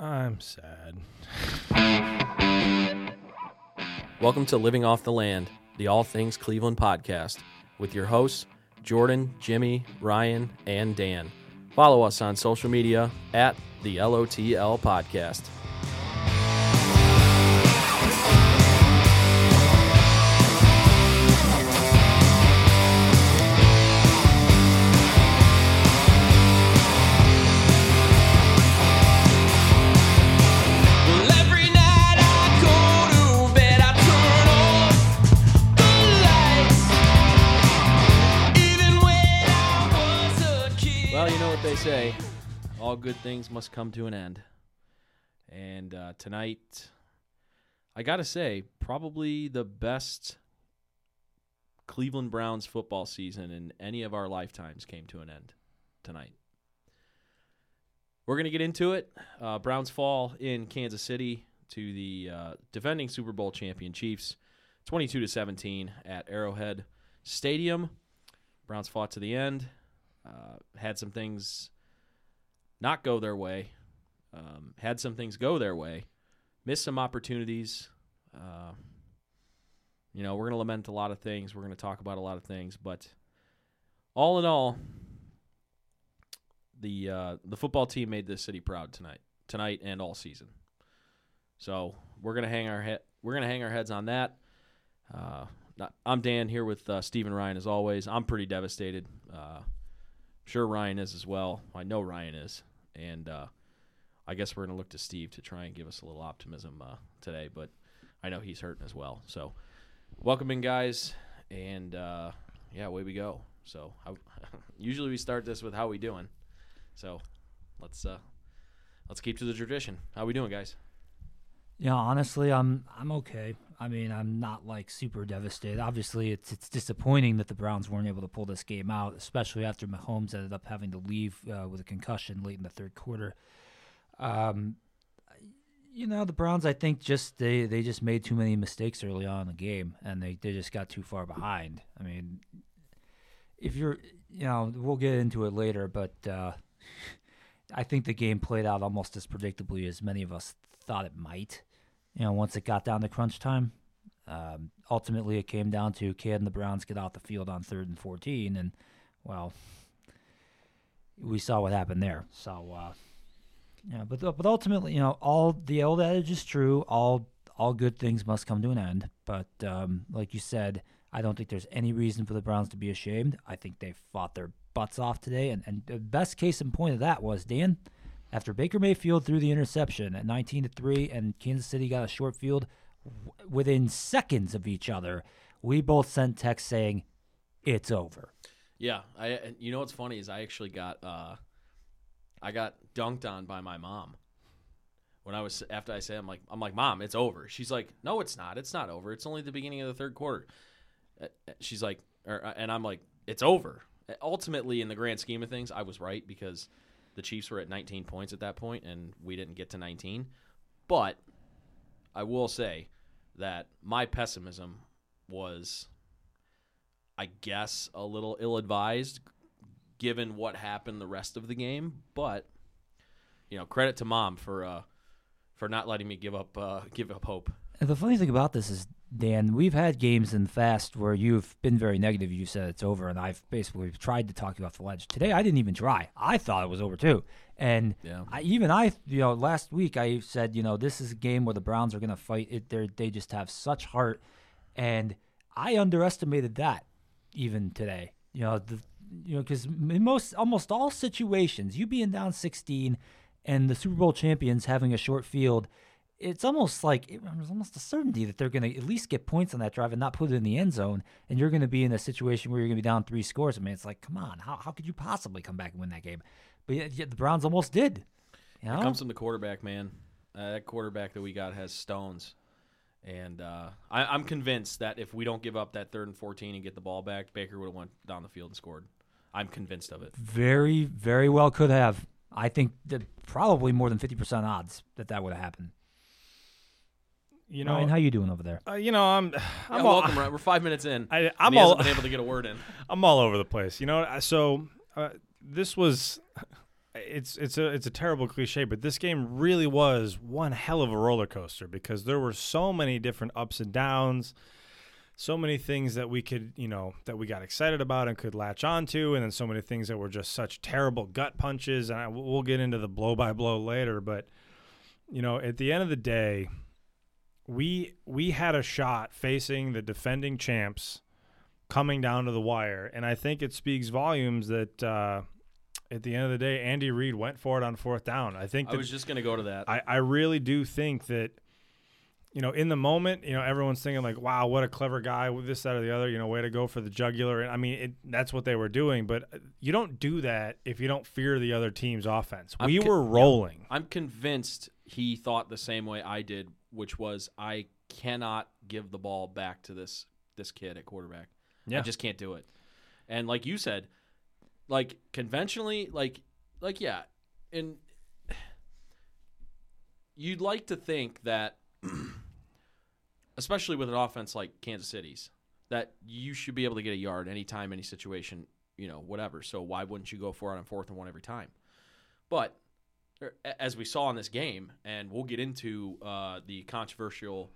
I'm sad. Welcome to Living Off the Land, the All Things Cleveland podcast, with your hosts, Jordan, Jimmy, Ryan, and Dan. Follow us on social media at the LOTL Podcast. Say all good things must come to an end, and tonight I gotta say probably the best Cleveland Browns football season in any of our lifetimes came to an end tonight. We're gonna get into it. Browns fall in Kansas City to the defending Super Bowl champion Chiefs 22-17 at Arrowhead Stadium. Browns fought to the end. Had some things not go their way, had some things go their way, missed some opportunities. You know, we're going to lament a lot of things. We're going to talk about a lot of things. But all in all, the football team made this city proud tonight and all season. So we're going to hang our heads on that. I'm Dan here with Steve and Ryan as always. I'm pretty devastated. Sure Ryan is as well. I know Ryan is, and I guess we're going to look to Steve to try and give us a little optimism today, but I know he's hurting as well. So welcome in, guys, and yeah, away we go. So usually we start this with how we doing, so let's keep to the tradition. How we doing, guys? Yeah, honestly, I'm okay. I mean, I'm not like super devastated. Obviously, it's disappointing that the Browns weren't able to pull this game out, especially after Mahomes ended up having to leave with a concussion late in the third quarter. You know, the Browns, I think, just they just made too many mistakes early on in the game, and they just got too far behind. I mean, if you're, you know, we'll get into it later, but I think the game played out almost as predictably as many of us thought it might. You know, once it got down to crunch time, ultimately it came down to can the Browns get out the field on 3rd and 14, and, well, we saw what happened there. So, yeah, but ultimately, you know, all the old adage is true. All good things must come to an end. But like you said, I don't think there's any reason for the Browns to be ashamed. I think they fought their butts off today, and the best case in point of that was, Dan, after Baker Mayfield threw the interception at 19-3 and Kansas City got a short field within seconds of each other, we both sent texts saying, it's over. Yeah. You know what's funny is I actually got I got dunked on by my mom. When I was – after I said, I'm like, Mom, it's over. She's like, no, it's not. It's not over. It's only the beginning of the third quarter. She's like – and I'm like, it's over. Ultimately, in the grand scheme of things, I was right because – the Chiefs were at 19 points at that point, and we didn't get to 19. But I will say that my pessimism was, I guess, a little ill-advised given what happened the rest of the game. But, you know, credit to Mom for not letting me give up hope. And the funny thing about this is, Dan, we've had games in the past where you've been very negative. You said it's over, and I've basically tried to talk you off the ledge. Today, I didn't even try. I thought it was over, too. And yeah. I, you know, last week I said, you know, this is a game where the Browns are going to fight. They just have such heart. And I underestimated that even today. You know, because in almost all situations, you being down 16 and the Super Bowl champions having a short field, it's almost like it was almost a certainty that they're going to at least get points on that drive and not put it in the end zone, and you're going to be in a situation where you're going to be down 3 scores. I mean, it's like, come on, how could you possibly come back and win that game? But yet the Browns almost did. You know? It comes from the quarterback, man. That quarterback that we got has stones. And I'm convinced that if we don't give up that 3rd and 14 and get the ball back, Baker would have went down the field and scored. I'm convinced of it. Very, very well could have. I think that probably more than 50% odds that would have happened. You know, Ryan, how you doing over there? You know, I'm welcome, Ryan. We're 5 minutes in. He hasn't been able to get a word in. I'm all over the place. You know, so this was it's a terrible cliche, but this game really was one hell of a roller coaster because there were so many different ups and downs, so many things that we could, you know, that we got excited about and could latch onto, and then so many things that were just such terrible gut punches. And we'll get into the blow by blow later, but you know, at the end of the day, we had a shot facing the defending champs coming down to the wire, and I think it speaks volumes that at the end of the day, Andy Reid went for it on fourth down. I think that, I was just going to go to that. I really do think that, you know, in the moment, you know, everyone's thinking like, wow, what a clever guy with this, that, or the other, you know, way to go for the jugular. And I mean, that's what they were doing, but you don't do that if you don't fear the other team's offense. We were rolling. I'm convinced he thought the same way I did, which was I cannot give the ball back to this kid at quarterback. Yeah. I just can't do it. And like you said, like conventionally, like yeah, and you'd like to think that, especially with an offense like Kansas City's, that you should be able to get a yard anytime, any situation, you know, whatever. So why wouldn't you go for it on 4th and 1 every time? But as we saw in this game, and we'll get into the controversial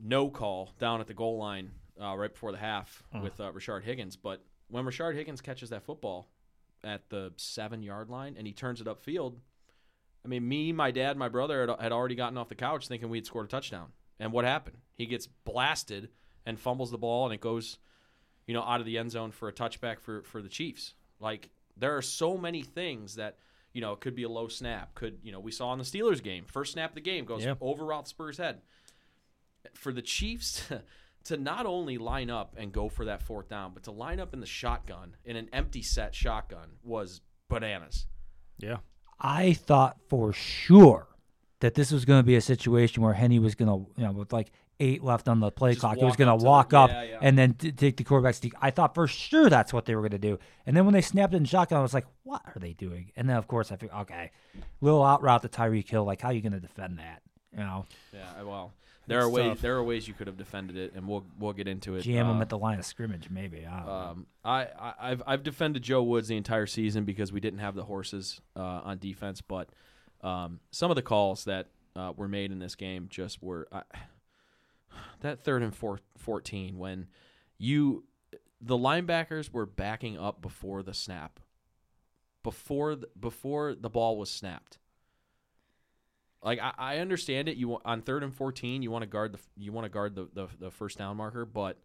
no call down at the goal line right before the half with Rashard Higgins, but when Rashard Higgins catches that football at the 7-yard line and he turns it upfield, I mean, me, my dad, my brother had already gotten off the couch thinking we had scored a touchdown. And what happened? He gets blasted and fumbles the ball, and it goes, you know, out of the end zone for a touchback for the Chiefs. Like, there are so many things that, you know, it could be a low snap. Could, you know, we saw in the Steelers game, first snap of the game goes over Roethlisberger's head. For the Chiefs to not only line up and go for that fourth down, but to line up in the shotgun, in an empty set shotgun, was bananas. Yeah. I thought for sure that this was going to be a situation where Henne was going to, you know, with like 8 left on the play clock, he was going to walk up and then take the quarterback sneak. I thought for sure that's what they were going to do. And then when they snapped it in shotgun, I was like, what are they doing? And then, of course, I figured, okay, little out route to Tyreek Hill. Like, how are you going to defend that, you know? Yeah, well, there are ways you could have defended it, and we'll get into it. Jam him at the line of scrimmage, maybe. I've defended Joe Woods the entire season because we didn't have the horses on defense, but some of the calls that were made in this game just were that 3rd and 14 when the linebackers were backing up before the snap, before the ball was snapped. Like I understand it. You on 3rd and 14, you want to guard the first down marker, but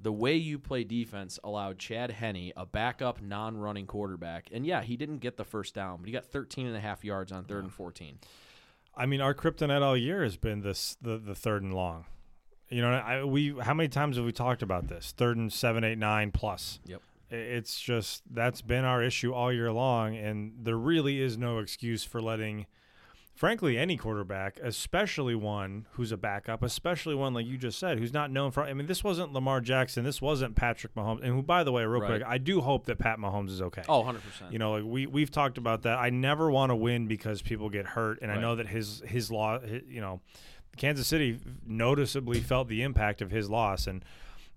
the way you play defense allowed Chad Henne, a backup non-running quarterback, and yeah, he didn't get the first down, but he got 13.5 yards on 3rd and 14. I mean, our kryptonite all year has been this the 3rd and long. You know, how many times have we talked about this? 3rd and 7, 8, 9 plus. Yep. It's just that's been our issue all year long, and there really is no excuse for letting. Frankly, any quarterback, especially one who's a backup, especially one, like you just said, who's not known for – I mean, this wasn't Lamar Jackson. This wasn't Patrick Mahomes. And who, by the way, real quick, I do hope that Pat Mahomes is okay. Oh, 100%. You know, like we've talked about that. I never want to win because people get hurt, and I know that his loss – you know, Kansas City noticeably felt the impact of his loss, and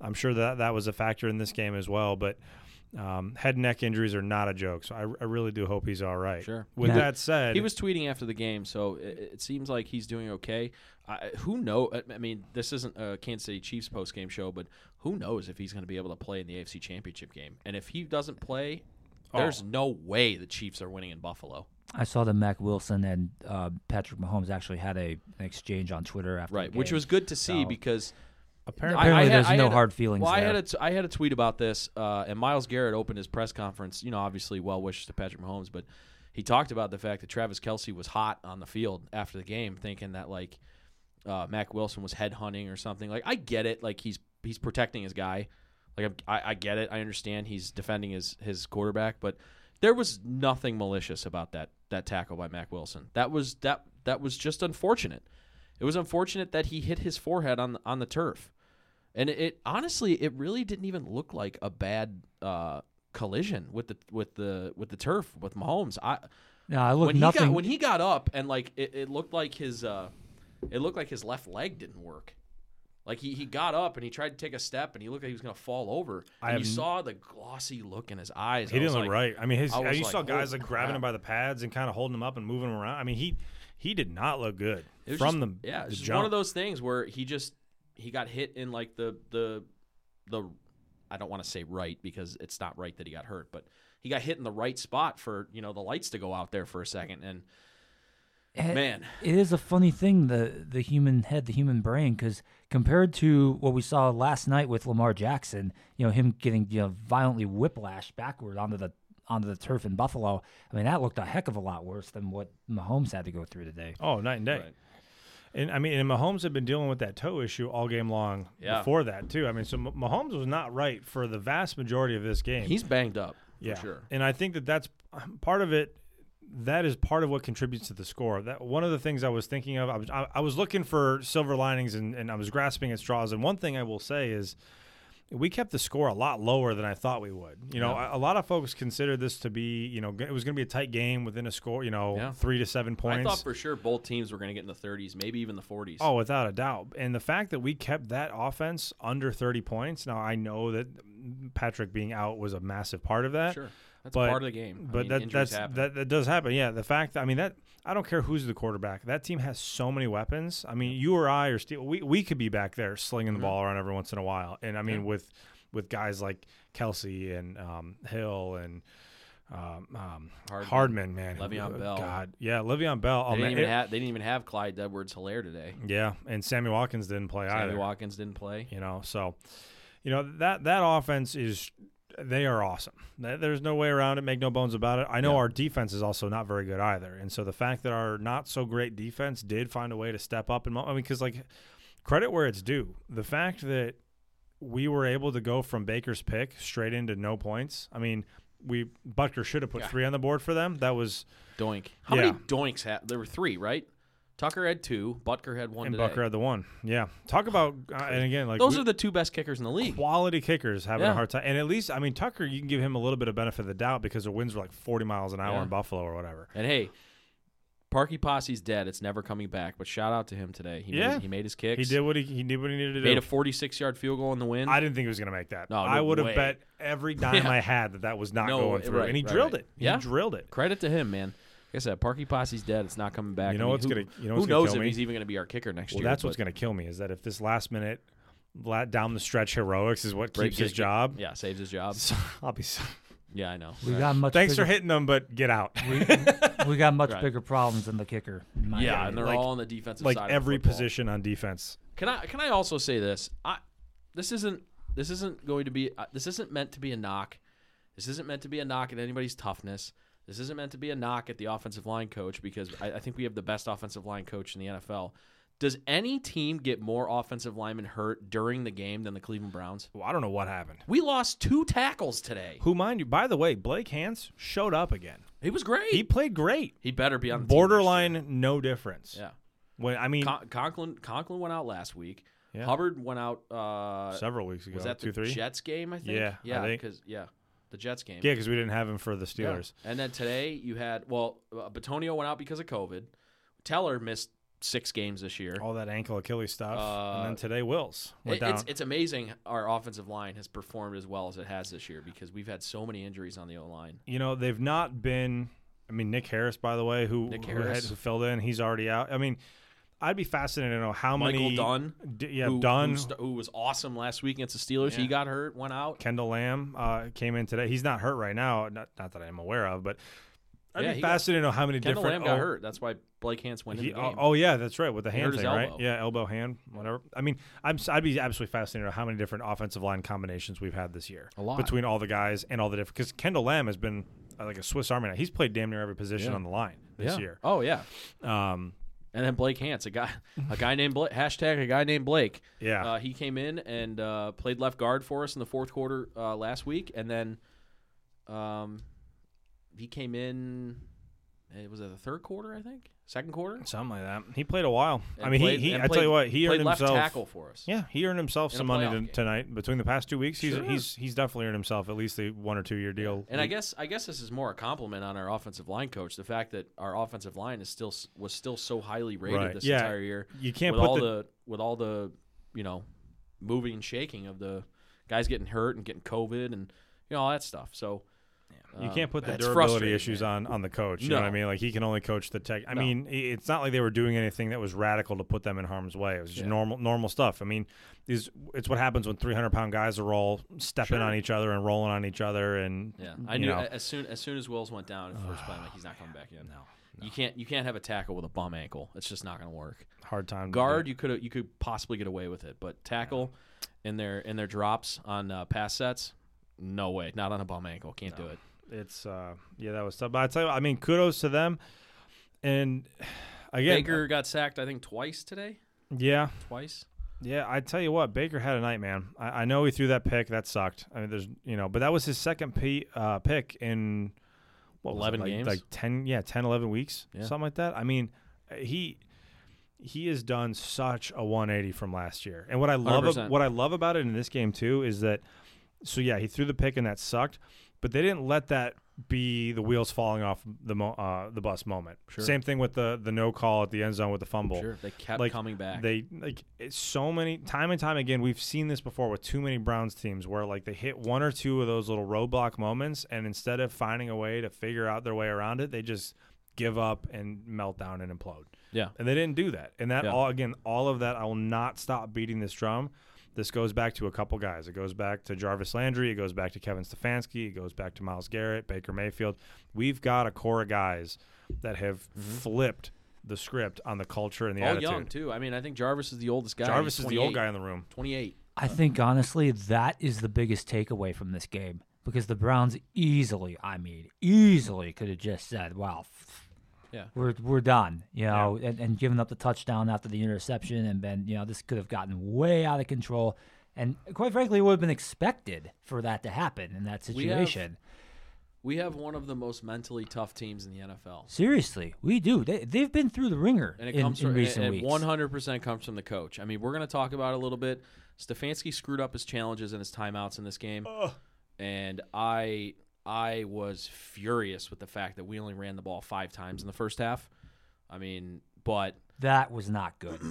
I'm sure that was a factor in this game as well. But – head and neck injuries are not a joke, so I really do hope he's all right. Sure. With that said, he was tweeting after the game, so it seems like he's doing okay. Who knows? I mean, this isn't a Kansas City Chiefs post-game show, but who knows if he's going to be able to play in the AFC Championship game? And if he doesn't play, there's no way the Chiefs are winning in Buffalo. I saw that Mack Wilson and Patrick Mahomes actually had an exchange on Twitter after the game, which was good to see because. Apparently there's no hard feelings there. I had a tweet about this, and Miles Garrett opened his press conference, you know, obviously well wishes to Patrick Mahomes, but he talked about the fact that Travis Kelce was hot on the field after the game, thinking that, like, Mack Wilson was headhunting or something. Like, I get it. Like, he's protecting his guy. Like, I get it. I understand he's defending his quarterback, but there was nothing malicious about that tackle by Mack Wilson. That was just unfortunate. It was unfortunate that he hit his forehead on the turf, and it honestly really didn't even look like a bad collision with the turf with Mahomes. When he got up and like it looked like his left leg didn't work. Like, he got up and he tried to take a step and he looked like he was going to fall over. And you saw the glossy look in his eyes. He didn't look right. I mean, you saw guys like grabbing him by the pads and kind of holding him up and moving him around. I mean, he did not look good from the jump. Yeah, it's just one of those things where he got hit in like the I don't want to say right because it's not right that he got hurt, but he got hit in the right spot for, you know, the lights to go out there for a second. And man, it is a funny thing, the human head, the human brain, because compared to what we saw last night with Lamar Jackson, you know, him getting, you know, violently whiplashed backward onto the turf in Buffalo. I mean, that looked a heck of a lot worse than what Mahomes had to go through today. Oh, night and day. Right. And I mean, Mahomes had been dealing with that toe issue all game long before that too. I mean, so Mahomes was not right for the vast majority of this game. He's banged up, for sure. And I think that's part of it. That is part of what contributes to the score. That one of the things I was thinking of. I was looking for silver linings and I was grasping at straws. And one thing I will say is, we kept the score a lot lower than I thought we would. You know, a lot of folks considered this to be, you know, it was going to be a tight game within a score, you know, 3 to 7 points. I thought for sure both teams were going to get in the 30s, maybe even the 40s. Oh, without a doubt. And the fact that we kept that offense under 30 points. Now, I know that Patrick being out was a massive part of that. Sure. That's part of the game. But that does happen. Yeah, the fact that, I mean, that I don't care who's the quarterback. That team has so many weapons. I mean, you or I or Steve, we could be back there slinging the ball around every once in a while. And, I mean, with guys like Kelce and Hill and Hardman, man. Le'Veon Bell. God. Yeah, Le'Veon Bell. They didn't even have Clyde Edwards-Helaire today. Yeah, and Sammy Watkins didn't play either. Sammy Watkins didn't play. You know, so, you know, that offense is – they are awesome. There's no way around it. Make no bones about it. I know our defense is also not very good either. And so the fact that our not so great defense did find a way to step up. And I mean, because like credit where it's due, the fact that we were able to go from Baker's pick straight into no points. I mean, Butker should have put 3 on the board for them. That was doink. How many doinks had? There were 3, right? Tucker had 2, Butker had 1 today. And Butker had the 1. Yeah. Talk about and again, like those are the 2 best kickers in the league. Quality kickers having a hard time. And at least, I mean, Tucker, you can give him a little bit of benefit of the doubt because the winds were like 40 miles an hour in Buffalo or whatever. And hey, Parky Posse's dead. It's never coming back. But shout out to him today. He made his kicks. He did what he needed to do. Made a 46-yard field goal in the wind. I didn't think he was going to make that. No, I would have bet every dime I had that was not going through. Right, and he drilled it. Yeah. He drilled it. Credit to him, man. Like I said, Parky Posse's dead. It's not coming back. You know what's going to kill me? Who knows if he's even going to be our kicker next year? Well, that's what's going to kill me is that if this last-minute down-the-stretch heroics is what keeps his job. Yeah, saves his job. So, I'll be sorry. Yeah, I know. Thanks for hitting them, but get out. We got much bigger problems than the kicker. Yeah, and they're like, all on the defensive side. Like every position on defense. Can I also say this? This isn't meant to be a knock. This isn't meant to be a knock at anybody's toughness. This isn't meant to be a knock at the offensive line coach because I think we have the best offensive line coach in the NFL. Does any team get more offensive linemen hurt during the game than the Cleveland Browns? Well, I don't know what happened. We lost 2 tackles today. Who, mind you, by the way, Blake Hance showed up again. He was great. He played great. He better be on the borderline no difference. Yeah. When I mean Conklin went out last week. Yeah. Hubbard went out several weeks ago. Was that the Jets game, I think? Yeah, because the Jets game. Yeah, because we didn't have him for the Steelers. Yeah. And then today you had, Bitonio went out because of COVID. Teller missed 6 games this year. All that ankle Achilles stuff. And then today Wills went down. It's amazing our offensive line has performed as well as it has this year because we've had so many injuries on the O-line. You know, they've not been – I mean, Nick Harris, by the way, who filled in, he's already out. I mean – I'd be fascinated to know how many. Michael Dunn. Dunn. Who was awesome last week against the Steelers. Yeah. He got hurt, went out. Kendall Lamb came in today. He's not hurt right now. Not that I'm aware of, but I'd be fascinated to know how many Kendall different. Kendall Lamb got hurt. That's why Blake Hance went in the game. Oh, yeah, that's right. With the hand thing, right? Yeah, elbow, hand, whatever. I mean, I'd be absolutely fascinated to know how many different offensive line combinations we've had this year. A lot. Between all the guys and all the different. Because Kendall Lamb has been like a Swiss Army knife. He's played damn near every position on the line this year. Oh, yeah. And then Blake Hance, a guy named Blake, # a guy named Blake. Yeah. He came in and played left guard for us in the fourth quarter last week. And then he came in, it was the third quarter, I think? Second quarter? Something like that. He played a while. And I mean, tell you what, he earned himself. Played left tackle for us. Yeah, he earned himself some money tonight. Between the past 2 weeks, he's definitely earned himself at least a 1 or 2 year deal. And I guess this is more a compliment on our offensive line coach. The fact that our offensive line was still so highly rated this entire year. You can't with all the you know, moving and shaking of the guys getting hurt and getting COVID and, you know, all that stuff. So you can't put the durability issues on the coach. You know what I mean? Like, he can only coach the tech. I mean, it's not like they were doing anything that was radical to put them in harm's way. It was just normal stuff. I mean, it's what happens when 300-pound guys are all stepping on each other and rolling on each other. And I knew as soon as Wills went down in the first play, I'm like, he's not coming back in. No. You can't have a tackle with a bum ankle. It's just not going to work. Hard time. Guard, you could possibly get away with it, but tackle in their drops on pass sets. No way. Not on a bum ankle. Can't do it. It's that was tough. But I tell you what, I mean, kudos to them. And again, Baker got sacked, I think, twice today. Yeah. Twice. Yeah, I tell you what, Baker had a night, man. I know he threw that pick. That sucked. I mean, but that was his second pick in 11 games. Like 10, 11 weeks, something like that. I mean, he has done such a 180 from last year. And what I love about it in this game too is that, so, yeah, he threw the pick, and that sucked. But they didn't let that be the wheels falling off the bus moment. Sure. Same thing with the no call at the end zone with the fumble. Sure. They kept coming back. They so many time and time again, we've seen this before with too many Browns teams where, like, they hit one or two of those little roadblock moments, and instead of finding a way to figure out their way around it, they just give up and melt down and implode. Yeah. And they didn't do that. And that all of that, I will not stop beating this drum. This goes back to a couple guys. It goes back to Jarvis Landry. It goes back to Kevin Stefanski. It goes back to Miles Garrett, Baker Mayfield. We've got a core of guys that have flipped the script on the culture and the attitude. All young, too. I mean, I think Jarvis is the oldest guy. Jarvis is the old guy in the room. 28. I think, honestly, that is the biggest takeaway from this game, because the Browns easily could have just said, wow, we're done, you know, and giving up the touchdown after the interception, and then, you know, this could have gotten way out of control, and quite frankly, it would have been expected for that to happen in that situation. We have one of the most mentally tough teams in the NFL. Seriously, we do. They've been through the ringer, and it comes from recent weeks. 100% comes from the coach. I mean, we're going to talk about it a little bit. Stefanski screwed up his challenges and his timeouts in this game, and I was furious with the fact that we only ran the ball 5 times in the first half. I mean, but that was not good.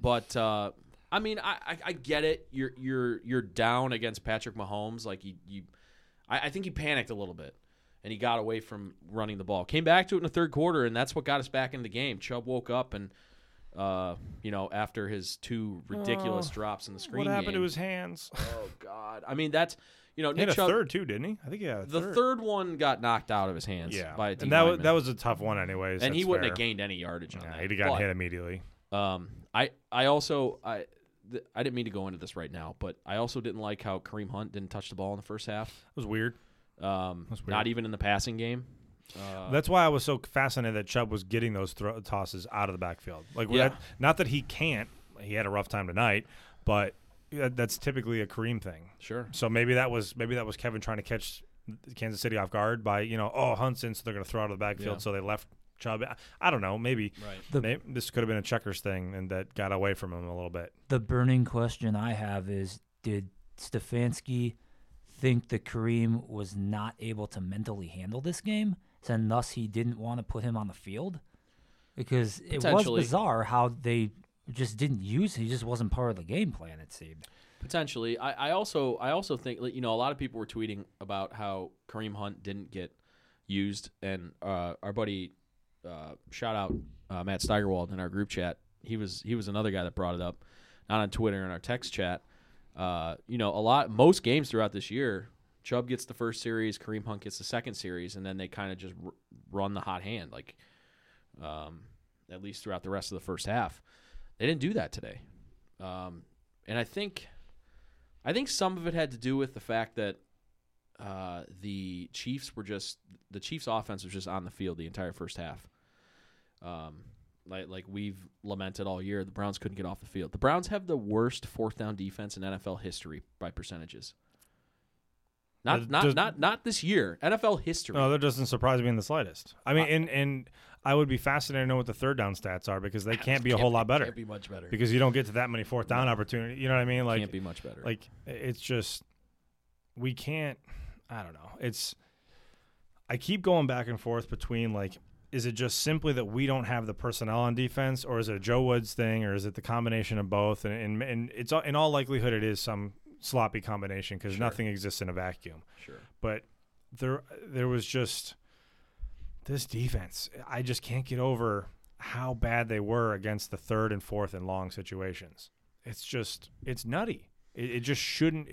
But I mean, I get it. You're down against Patrick Mahomes. Like I think he panicked a little bit, and he got away from running the ball. Came back to it in the third quarter, and that's what got us back in the game. Chubb woke up and, you know, after his 2 ridiculous drops in the screen, what happened to his hands? Oh God! I mean, that's. You know, Nick Chubb had a third, too, didn't he? I think he had a third. The third one got knocked out of his hands by a D lineman. And that was a tough one anyways. And he wouldn't have gained any yardage on that. He'd have gotten hit immediately. I didn't mean to go into this right now, but I also didn't like how Kareem Hunt didn't touch the ball in the first half. It was weird. Not even in the passing game. That's why I was so fascinated that Chubb was getting those tosses out of the backfield. Like, not that he can't. He had a rough time tonight, but – that's typically a Kareem thing. Sure. So maybe that was Kevin trying to catch Kansas City off guard by, you know, Hunt's in, so they're going to throw out of the backfield, so they left Chubb. I don't know. Maybe, maybe this could have been a checkers thing, and that got away from him a little bit. The burning question I have is, did Stefanski think that Kareem was not able to mentally handle this game, and thus he didn't want to put him on the field? Because it was bizarre how they – just didn't use it. He just wasn't part of the game plan, it seemed. Potentially. I also think, you know, a lot of people were tweeting about how Kareem Hunt didn't get used, and our buddy, shout out Matt Steigerwald in our group chat, he was another guy that brought it up, not on Twitter, in our text chat. You know, most games throughout this year, Chubb gets the first series, Kareem Hunt gets the second series, and then they kind of just run the hot hand, like, at least throughout the rest of the first half. They didn't do that today, and I think some of it had to do with the fact that the Chiefs' offense was just on the field the entire first half. Like we've lamented all year, the Browns couldn't get off the field. The Browns have the worst fourth down defense in NFL history by percentages. Not this year. NFL history. No, that doesn't surprise me in the slightest. I mean, and I would be fascinated to know what the third down stats are, because they can't be a whole lot better. Can't be much better. Because you don't get to that many fourth down opportunities. You know what I mean? Like, can't be much better. Like, it's just, we can't, I don't know. I keep going back and forth between, like, Is it just simply that we don't have the personnel on defense, or is it a Joe Woods thing, or is it the combination of both? And it's in all likelihood it is some sloppy combination because nothing exists in a vacuum. Sure. But there was just this defense. I just can't get over how bad they were against the third and fourth and long situations. It's nutty. It just shouldn't.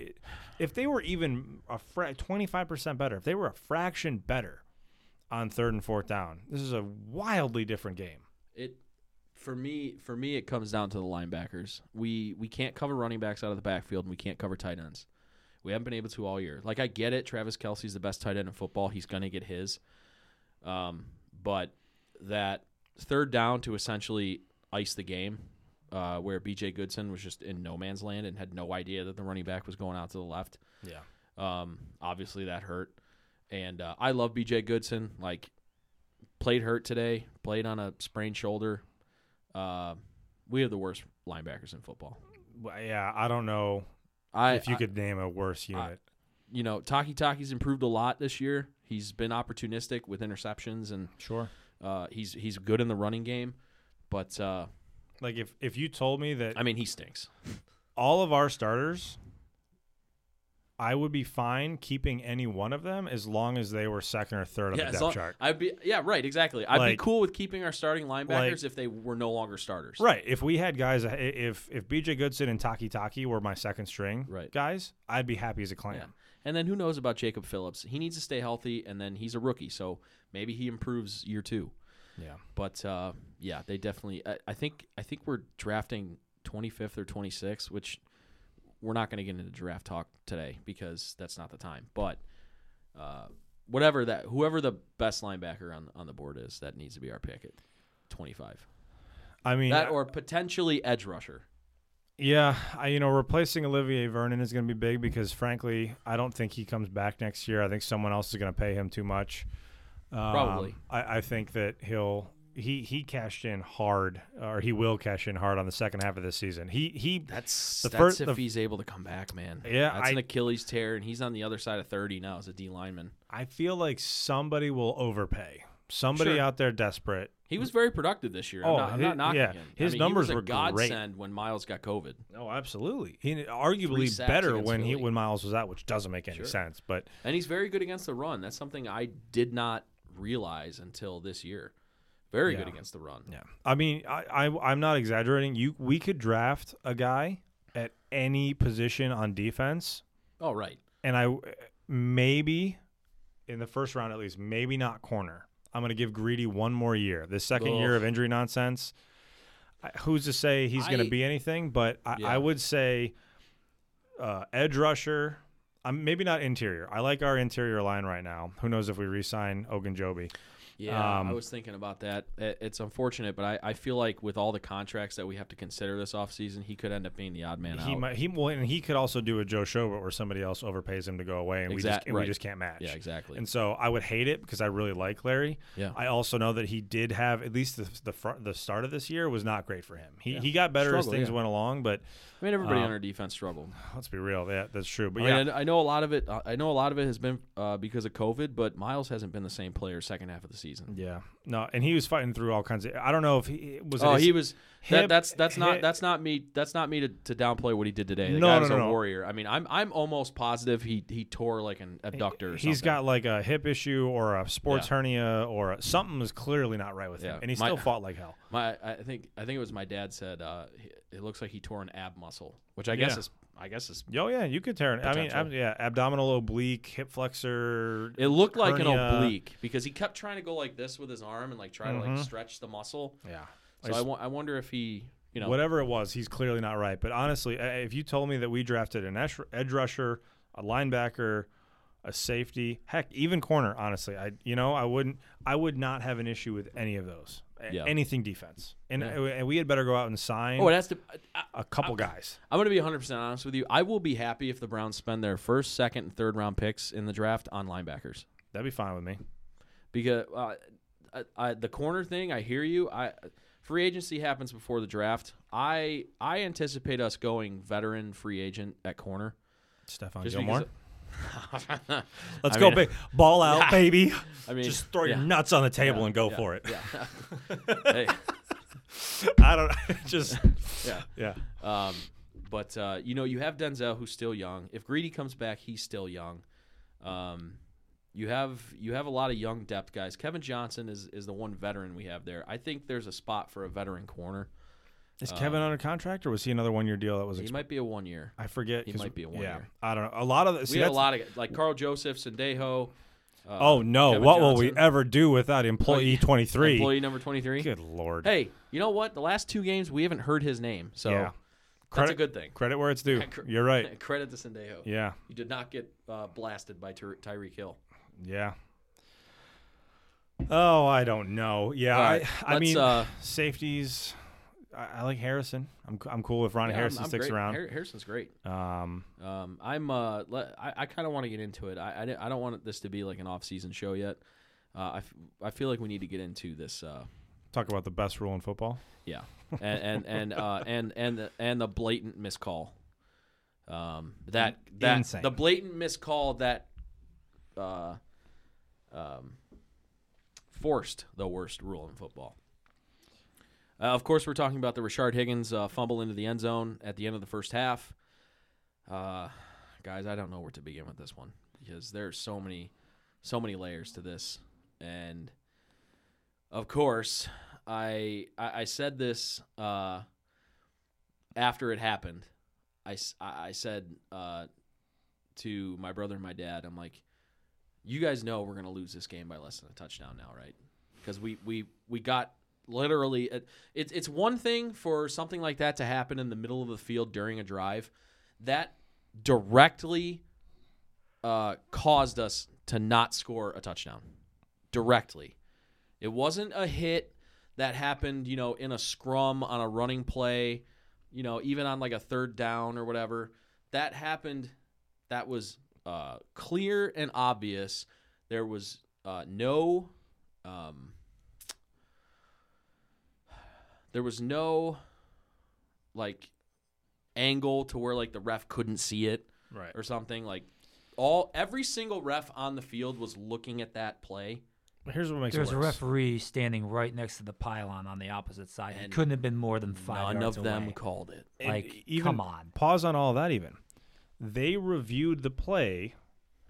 If they were even 25% better, if they were a fraction better on third and fourth down, this is a wildly different game. For me, it comes down to the linebackers. We can't cover running backs out of the backfield, and we can't cover tight ends. We haven't been able to all year. Like, I get it. Travis Kelce's the best tight end in football. He's going to get his. But that third down to essentially ice the game, where BJ Goodson was just in no man's land and had no idea that the running back was going out to the left. Yeah. Obviously that hurt. And I love BJ Goodson. Like, played hurt today, played on a sprained shoulder. We have the worst linebackers in football. Well, yeah, I don't know if you could name a worse unit. Taki's improved a lot this year. He's been opportunistic with interceptions, and he's good in the running game. But like, if you told me that, I mean, he stinks. All of our starters, I would be fine keeping any one of them as long as they were second or third on the depth chart. I'd be cool with keeping our starting linebackers if they were no longer starters. Right. If we had guys, if BJ Goodson and Taki were my second string guys, I'd be happy as a clam. Yeah. And then who knows about Jacob Phillips? He needs to stay healthy, and then he's a rookie, so maybe he improves year two. Yeah, but they definitely. I think we're drafting 25th or 26th, which we're not going to get into draft talk today because that's not the time. But whoever the best linebacker on the board is, that needs to be our pick at 25. I mean, that or potentially edge rusher. Yeah, replacing Olivier Vernon is going to be big because, frankly, I don't think he comes back next year. I think someone else is going to pay him too much. Probably. I think that he cashed in hard, or he will cash in hard on the second half of this season. That's if he's able to come back, man. Yeah, that's an Achilles tear, and he's on the other side of 30 now as a D lineman. I feel like somebody will overpay. Somebody out there desperate. He was very productive this year. I'm not knocking him. His numbers were godsend great when Miles got COVID. Oh, absolutely. He arguably better when Miles was out, which doesn't make any sense. And he's very good against the run. That's something I did not realize until this year. Very good against the run. Yeah. I mean, I'm not exaggerating. We could draft a guy at any position on defense. Oh, right. And I maybe in the first round, at least, maybe not corner. I'm going to give Greedy one more year. The second year of injury nonsense, who's to say he's going to be anything? But I would say edge rusher, maybe not interior. I like our interior line right now. Who knows if we re-sign Ogunjobi. Yeah, I was thinking about that. It's unfortunate, but I feel like with all the contracts that we have to consider this offseason, he could end up being the odd man out. And he could also do a Joe Schobert where somebody else overpays him to go away, and we just can't match. Yeah, exactly. And so I would hate it because I really like Larry. Yeah. I also know that he did have, at least the start of this year was not great for him. He got better as things went along, but I mean, everybody on our defense struggled. Let's be real, that's true. But I know a lot of it. I know a lot of it has been because of COVID, but Miles hasn't been the same player second half of the season. Yeah, no, and he was fighting through all kinds of. I don't know if he was. Oh, he was. That's not me. That's not me to downplay what he did today. The guy was a warrior. I mean, I'm almost positive he tore like an abductor. He's got like a hip issue or a sports hernia or something was clearly not right with him, and he still fought like hell. I think it was my dad said it looks like he tore an ab muscle, which I guess is. I guess it's – oh, yeah, you could tear it. Abdominal oblique, hip flexor, it looked like hernia. An oblique because he kept trying to go like this with his arm and, like, try to, like, stretch the muscle. Yeah. So I wonder if he – you know. Whatever it was, he's clearly not right. But, honestly, if you told me that we drafted an edge rusher, a linebacker, a safety, heck, even corner, honestly, I would not have an issue with any of those. Yeah. Anything defense. And we had better go out and sign a couple guys. I'm going to be 100% honest with you. I will be happy if the Browns spend their first, second, and third round picks in the draft on linebackers. That'd be fine with me. Because the corner thing, I hear you. Free agency happens before the draft. I anticipate us going veteran free agent at corner. Stephon Gilmore. Let's go big. Ball out, baby. I mean, just throw your nuts on the table and go for it. Yeah. Hey. I don't just but you know, you have Denzel, who's still young. If Greedy comes back, he's still young. You have a lot of young depth guys. Kevin Johnson is the one veteran we have there. I think there's a spot for a veteran corner. Is Kevin under contract, or was he another one-year deal? That was he might be a 1 year. I forget. He might be a 1 year. Yeah, I don't know. A lot of we have a lot of like Carl Joseph, Sendejo. Oh no! Kevin Johnson. Will we ever do without employee 23? Employee number 23. Good Lord! Hey, you know what? The last two games we haven't heard his name, so that's a good thing. Credit where it's due. You're right. Credit to Sendejo. Yeah, you did not get blasted by Tyreek Hill. Yeah. Oh, I don't know. Yeah, right. I mean, safeties. I like Harrison. I'm cool with Ronnie Harrison sticks around. Harrison's great. I kind of want to get into it. I don't want this to be like an off-season show yet. I feel like we need to get into this. Talk about the best rule in football. Yeah, and the blatant miscall. Insane. The blatant miscall that forced the worst rule in football. Of course, we're talking about the Rashard Higgins fumble into the end zone at the end of the first half. Guys, I don't know where to begin with this one because there's so many layers to this. And of course, I said this after it happened. I said to my brother and my dad, I'm like, you guys know we're going to lose this game by less than a touchdown now, right? Because we got – literally, it's one thing for something like that to happen in the middle of the field during a drive. That directly caused us to not score a touchdown. Directly. It wasn't a hit that happened, you know, in a scrum on a running play, you know, even on like a third down or whatever. That happened. That was clear and obvious. There was no like angle to where like the ref couldn't see it, right, or something. Like every single ref on the field was looking at that play. Here's what makes it worse. There was a referee standing right next to the pylon on the opposite side. It couldn't have been more than 5 yards away. None of them called it. Like, come on. Pause on all that even. They reviewed the play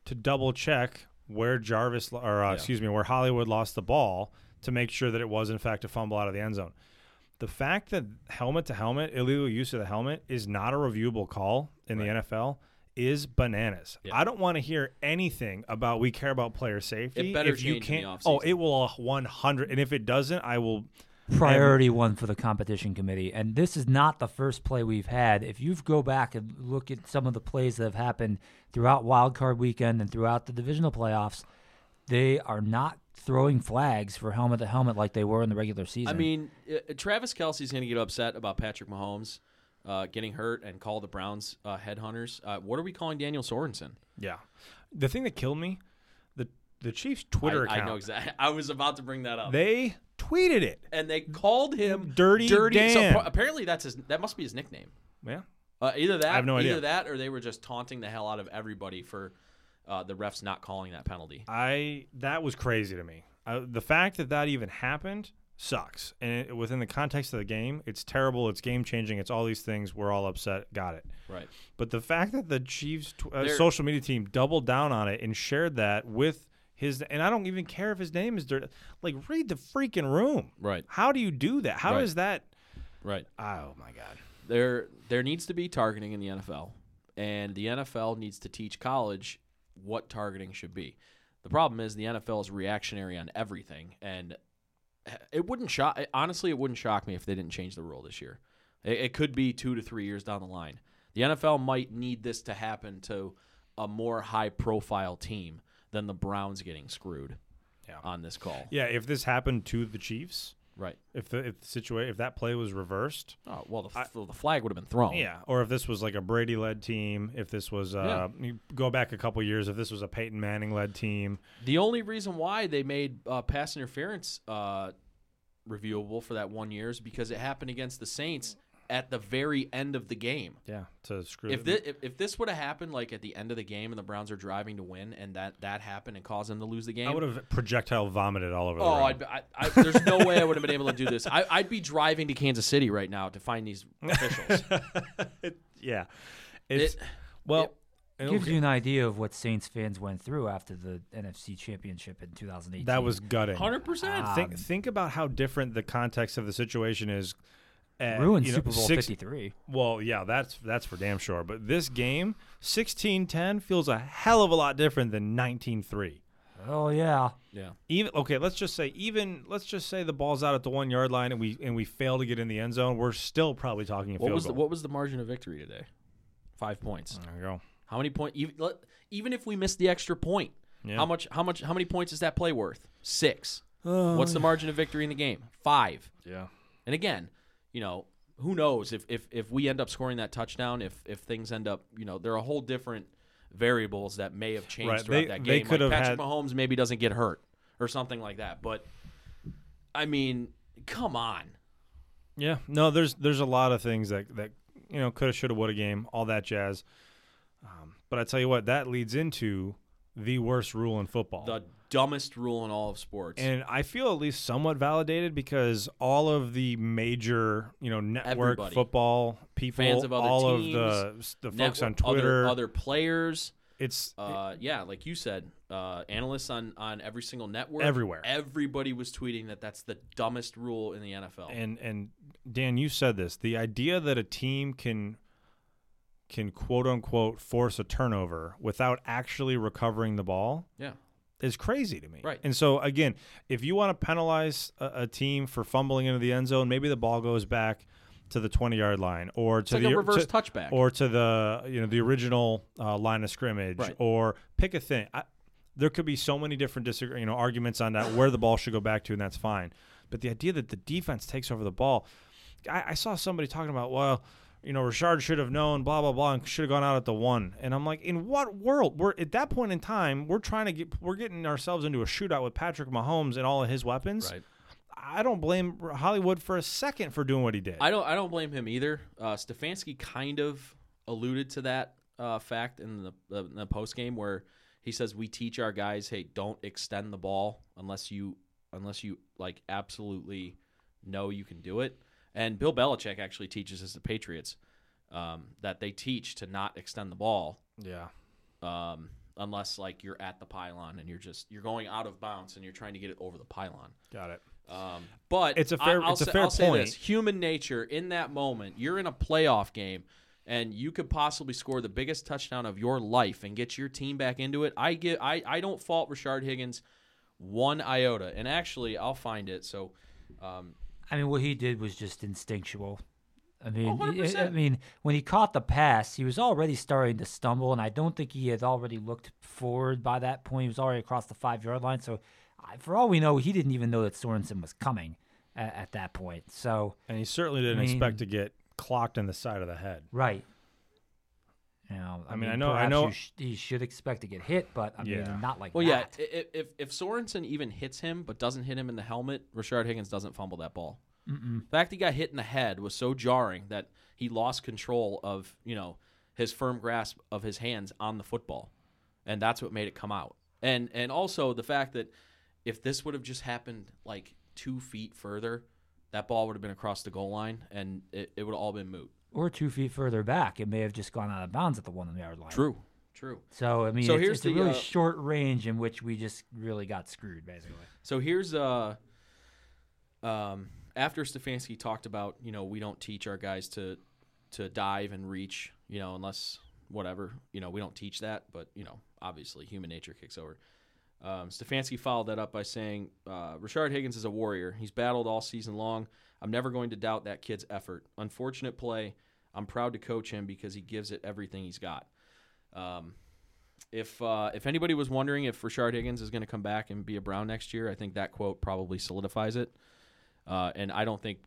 to double check where where Hollywood lost the ball to make sure that it was in fact a fumble out of the end zone. The fact that helmet-to-helmet, illegal use of the helmet, is not a reviewable call in the NFL is bananas. Yeah. I don't want to hear anything about we care about player safety. It better if change you can't, in the offseason. Oh, it will 100. And if it doesn't, I will. Priority one for the competition committee. And this is not the first play we've had. If you go back and look at some of the plays that have happened throughout wildcard weekend and throughout the divisional playoffs, they are not throwing flags for helmet to helmet like they were in the regular season. I mean, Travis Kelce's going to get upset about Patrick Mahomes getting hurt and call the Browns headhunters. What are we calling Daniel Sorensen? Yeah. The thing that killed me, the Chiefs' Twitter account. I know exactly. I was about to bring that up. They tweeted it. And they called him Dirty Dan. So apparently that must be his nickname. Yeah. Either that, I have no idea. Either that or they were just taunting the hell out of everybody for – the refs not calling that penalty. That was crazy to me. The fact that even happened sucks. And within the context of the game, it's terrible. It's game-changing. It's all these things. We're all upset. Got it. Right. But the fact that the Chiefs' social media team doubled down on it and shared that with his – and I don't even care if his name is dirty. Like, read the freaking room. Right. How do you do that? How is that – Right. Oh, my God. There needs to be targeting in the NFL, and the NFL needs to teach college – what targeting should be. The problem is the NFL is reactionary on everything, and it wouldn't shock me if they didn't change the rule this year. It could be 2 to 3 years down the line. The NFL might need this to happen to a more high-profile team than the Browns getting screwed on this call. Yeah, if this happened to the Chiefs, right? If that play was reversed, the flag would have been thrown. Yeah, or if this was like a Brady-led team, if this was you go back a couple years, if this was a Peyton Manning-led team. The only reason why they made pass interference reviewable for that 1 year is because it happened against the Saints at the very end of the game. Yeah, to screw them. If this would have happened like at the end of the game and the Browns are driving to win and that happened and caused them to lose the game, I would have projectile vomited all over the room. There's no way I would have been able to do this. I'd be driving to Kansas City right now to find these officials. Yeah. It gives you an idea of what Saints fans went through after the NFC Championship in 2018. That was gutting. 100%. Think about how different the context of the situation is. Ruined Super Bowl 53. Well, yeah, that's for damn sure. But this game, 16-10, feels a hell of a lot different than 19-3. Oh yeah, yeah. Let's just say the ball's out at the 1 yard line and we fail to get in the end zone. We're still probably talking a field goal. What was the margin of victory today? 5 points. There you go. How many points? Even if we missed the extra point, yeah. How many points is that play worth? 6. What's the margin of victory in the game? 5. Yeah. And again, who knows if we end up scoring that touchdown, if things end up, there are a whole different variables that may have changed throughout that game. Like Patrick Mahomes maybe doesn't get hurt or something like that. But, I mean, come on. Yeah. No, there's a lot of things that could have, should have, would have game, all that jazz. But I tell you what, that leads into the worst rule in football. The dumbest rule in all of sports. And I feel at least somewhat validated because all of the major, network Everybody. Football people, fans of other all teams, of the folks on Twitter, other players. It's like you said, analysts on every single network. Everywhere. Everybody was tweeting that's the dumbest rule in the NFL. And Dan, you said this. The idea that a team can quote-unquote force a turnover without actually recovering the ball is crazy to me. Right. And so, again, if you want to penalize a team for fumbling into the end zone, maybe the ball goes back to the 20-yard line or to the reverse touchback or to the the original line of scrimmage, right, or pick a thing. There could be so many different arguments on that where the ball should go back to, and that's fine. But the idea that the defense takes over the ball, I saw somebody talking about, well, Rashard should have known, blah, blah, blah, and should have gone out at the 1. And I'm like, in what world? We're at that point in time, we're getting ourselves into a shootout with Patrick Mahomes and all of his weapons. Right. I don't blame Hollywood for a second for doing what he did. I don't blame him either. Stefanski kind of alluded to that fact in the postgame where he says, we teach our guys, hey, don't extend the ball unless you like absolutely know you can do it. And Bill Belichick actually teaches us, the Patriots, that they teach to not extend the ball. Yeah. Unless you're at the pylon and you're going out of bounds and you're trying to get it over the pylon. Got it. But it's a fair. I'll point. Say this: human nature. In that moment, you're in a playoff game, and you could possibly score the biggest touchdown of your life and get your team back into it. I don't fault Rashard Higgins one iota. And actually, I'll find it. So. What he did was just instinctual. When he caught the pass, he was already starting to stumble, and I don't think he had already looked forward by that point. He was already across the 5 yard line. So, for all we know, he didn't even know that Sorensen was coming at that point. So, and he certainly didn't expect to get clocked in the side of the head. Right. I know. He should expect to get hit, but not like that. Well, yeah. If Sorensen even hits him, but doesn't hit him in the helmet, Rashard Higgins doesn't fumble that ball. Mm-mm. The fact he got hit in the head was so jarring that he lost control of his firm grasp of his hands on the football, and that's what made it come out. And also the fact that if this would have just happened 2 feet further, that ball would have been across the goal line, and it would have all been moot. Or 2 feet further back, it may have just gone out of bounds at the 1 yard line. True. So it's a really short range in which we just really got screwed, basically. So here's after Stefanski talked about we don't teach our guys to dive and reach unless whatever we don't teach that, but obviously human nature kicks over. Stefanski followed that up by saying, Rashard Higgins is a warrior. He's battled all season long. I'm never going to doubt that kid's effort. Unfortunate play. I'm proud to coach him because he gives it everything he's got. If anybody was wondering if Rashard Higgins is going to come back and be a Brown next year, I think that quote probably solidifies it. And I don't think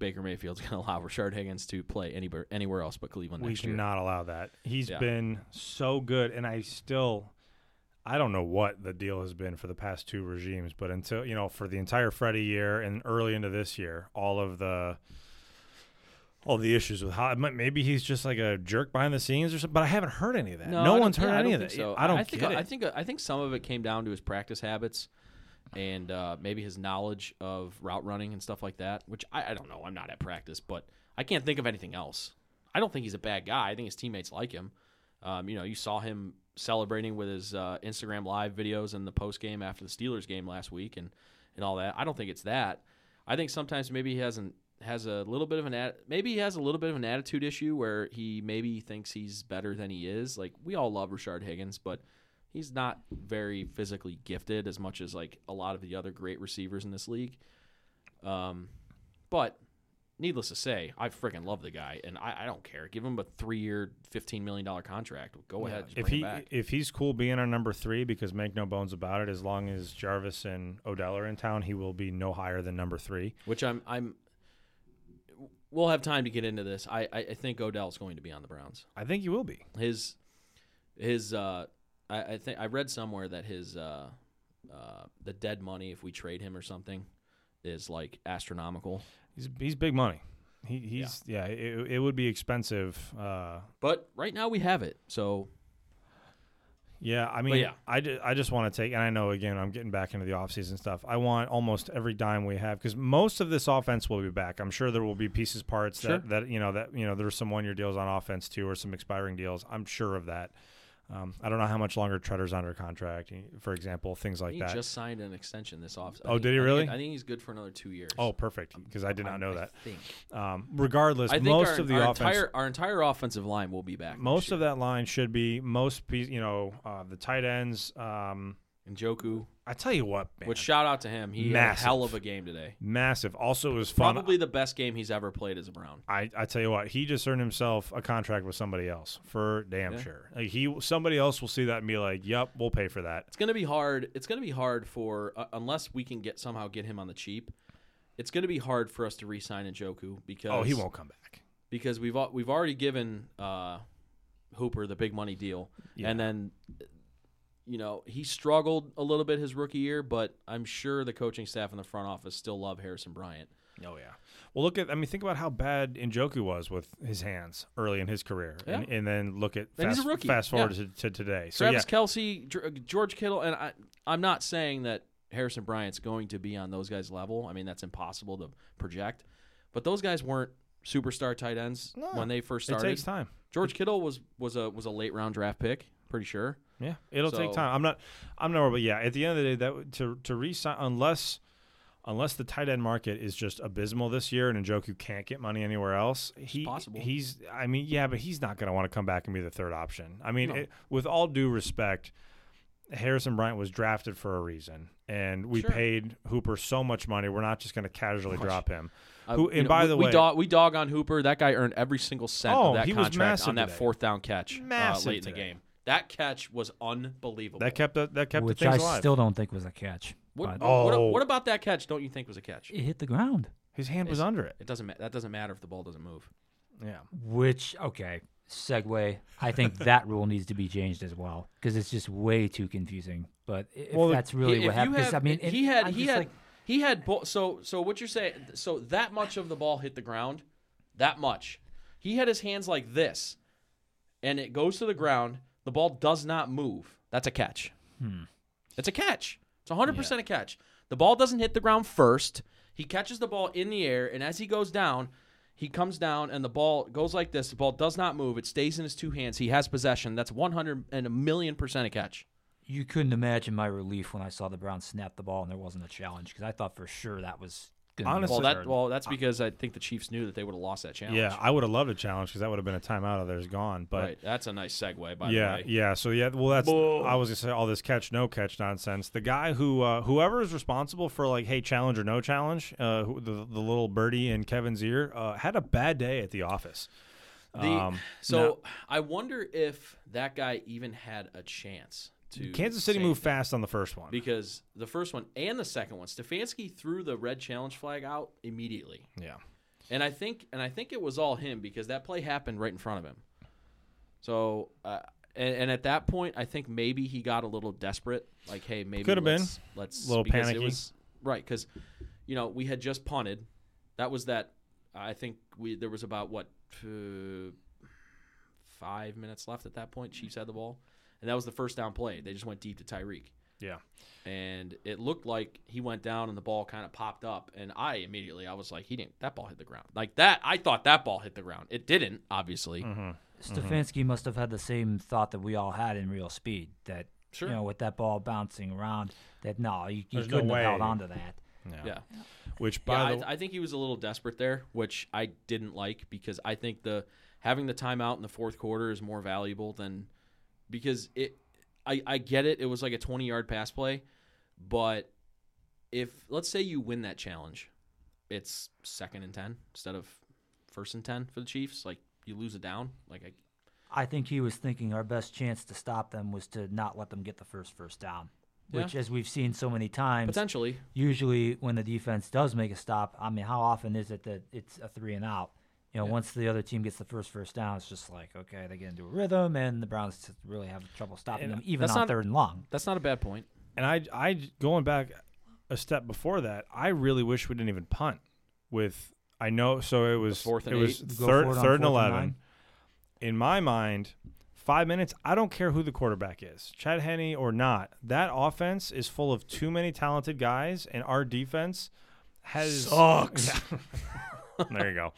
Baker Mayfield's going to allow Rashard Higgins to play anywhere else but Cleveland next year. We cannot allow that. He's been so good, and I don't know what the deal has been for the past two regimes, but until, for the entire Freddie year and early into this year, all of the all the issues with how maybe he's just like a jerk behind the scenes or something. But I haven't heard any of that. No one's heard any of that. I think some of it came down to his practice habits and maybe his knowledge of route running and stuff like that. Which I don't know. I'm not at practice, but I can't think of anything else. I don't think he's a bad guy. I think his teammates like him. You know, you saw him celebrating with his Instagram Live videos and the post game after the Steelers game last week and all that. I don't think it's that. I think sometimes maybe he has a little bit of an attitude issue where he maybe thinks he's better than he is. Like, we all love Rashard Higgins, but he's not very physically gifted as much as like a lot of the other great receivers in this league. But needless to say, I freaking love the guy, and I don't care. Give him a 3-year, $15 million contract. Go ahead. Just bring him back. If he's cool being our number 3, because make no bones about it, as long as Jarvis and Odell are in town, he will be no higher than number 3. Which I'm. We'll have time to get into this. I think Odell's going to be on the Browns. I think he will be. I think I read somewhere that his the dead money if we trade him or something is like astronomical. He's big money. It would be expensive. But right now we have it. So yeah, I mean, yeah. I just want to take, and I know again I'm getting back into the offseason stuff. I want almost every dime we have, because most of this offense will be back. I'm sure there will be pieces, parts that there's some 1-year deals on offense too, or some expiring deals. I'm sure of that. I don't know how much longer Treader's under contract, for example, things like that. He just signed an extension this offseason. Oh, did he really? I think he's good for another 2 years. Oh, perfect, because I did not know that. Regardless, our entire offensive line will be back. Most of that line should be the tight ends. Njoku. I tell you what, man. Which, shout out to him. He had a hell of a game today. Massive. Also, it was fun. Probably the best game he's ever played as a Brown. I tell you what, he just earned himself a contract with somebody else for damn sure. Like, somebody else will see that and be like, "Yep, we'll pay for that." It's gonna be hard. It's gonna be hard for unless we can somehow get him on the cheap. It's gonna be hard for us to re-sign Njoku because he won't come back, because we've already given Hooper the big money deal, and then. You know, he struggled a little bit his rookie year, but I'm sure the coaching staff in the front office still love Harrison Bryant. Oh, yeah. Well, think about how bad Njoku was with his hands early in his career. Yeah. And then look at fast forward to today. So, Travis Kelce, George Kittle, and I'm not saying that Harrison Bryant's going to be on those guys' level. I mean, that's impossible to project. But those guys weren't superstar tight ends when they first started. It takes time. George Kittle was a late-round draft pick, pretty sure. Yeah, it'll take time. I'm not. But yeah, at the end of the day, that to re-sign, unless the tight end market is just abysmal this year and Njoku can't get money anywhere else, but he's not going to want to come back and be the third option. I mean, with all due respect, Harrison Bryant was drafted for a reason, and we paid Hooper so much money. We're not just going to casually drop him. We dog on Hooper. That guy earned every single cent of that contract on that fourth down catch late in the game. That catch was unbelievable. That kept the things alive. Which I still don't think was a catch. What about that catch don't you think was a catch? It hit the ground. His hand was under it. That doesn't matter if the ball doesn't move. Yeah. Segue. I think that rule needs to be changed as well, because it's just way too confusing. But that's really what happened. So what you're saying, so that much of the ball hit the ground, that much. He had his hands like this, and it goes to the ground. The ball does not move. That's a catch. It's a catch. It's 100% a catch. The ball doesn't hit the ground first. He catches the ball in the air, and as he goes down, he comes down, and the ball goes like this. The ball does not move. It stays in his two hands. He has possession. That's 100% a catch. You couldn't imagine my relief when I saw the Browns snap the ball and there wasn't a challenge, because I thought for sure that was going to be that's because I think the Chiefs knew that they would have lost that challenge. Yeah, I would have loved a challenge, because that would have been a timeout of theirs gone. But right, that's a nice segue, by the way. Yeah, so yeah, well, that's Boom. I was going to say all this catch, no catch nonsense. The guy who, whoever is responsible for like, hey, challenge or no challenge, the little birdie in Kevin's ear, had a bad day at the office. I wonder if that guy even had a chance. Kansas City moved fast on the first one. Because the first one and the second one, Stefanski threw the red challenge flag out immediately. Yeah. And I think it was all him, because that play happened right in front of him. So, and at that point, I think maybe he got a little desperate. Like, hey, maybe let's a little panicky. Right, because, you know, we had just punted. That was that I think there was about, 5 minutes left at that point. Chiefs had the ball. And that was the first down play. They just went deep to Tyreek. Yeah. And it looked like he went down and the ball kind of popped up. And I was like, that ball hit the ground. Like that, I thought that ball hit the ground. It didn't, obviously. Mm-hmm. Stefanski must have had the same thought that we all had in Real Speed, that, you know, with that ball bouncing around, that you couldn't have held on to that. Yeah. Which, I think he was a little desperate there, which I didn't like, because I think having the timeout in the fourth quarter is more valuable than – because I get it. It was like a 20-yard pass play. But if – let's say you win that challenge. It's 2nd and 10 instead of 1st and 10 for the Chiefs. Like, you lose it down. Like, I think he was thinking our best chance to stop them was to not let them get the first down. Which, as we've seen so many times, potentially, usually when the defense does make a stop, I mean, how often is it that it's a 3 and out? You know, once the other team gets the first down, it's just like, okay, they get into a rhythm, and the Browns really have trouble stopping them, even on 3rd and long. That's not a bad point. And I going back a step before that, I really wish we didn't even punt. So it was 3rd and 11. In my mind. 5 minutes, I don't care who the quarterback is, Chad Henne or not. That offense is full of too many talented guys, and our defense sucks. There you go.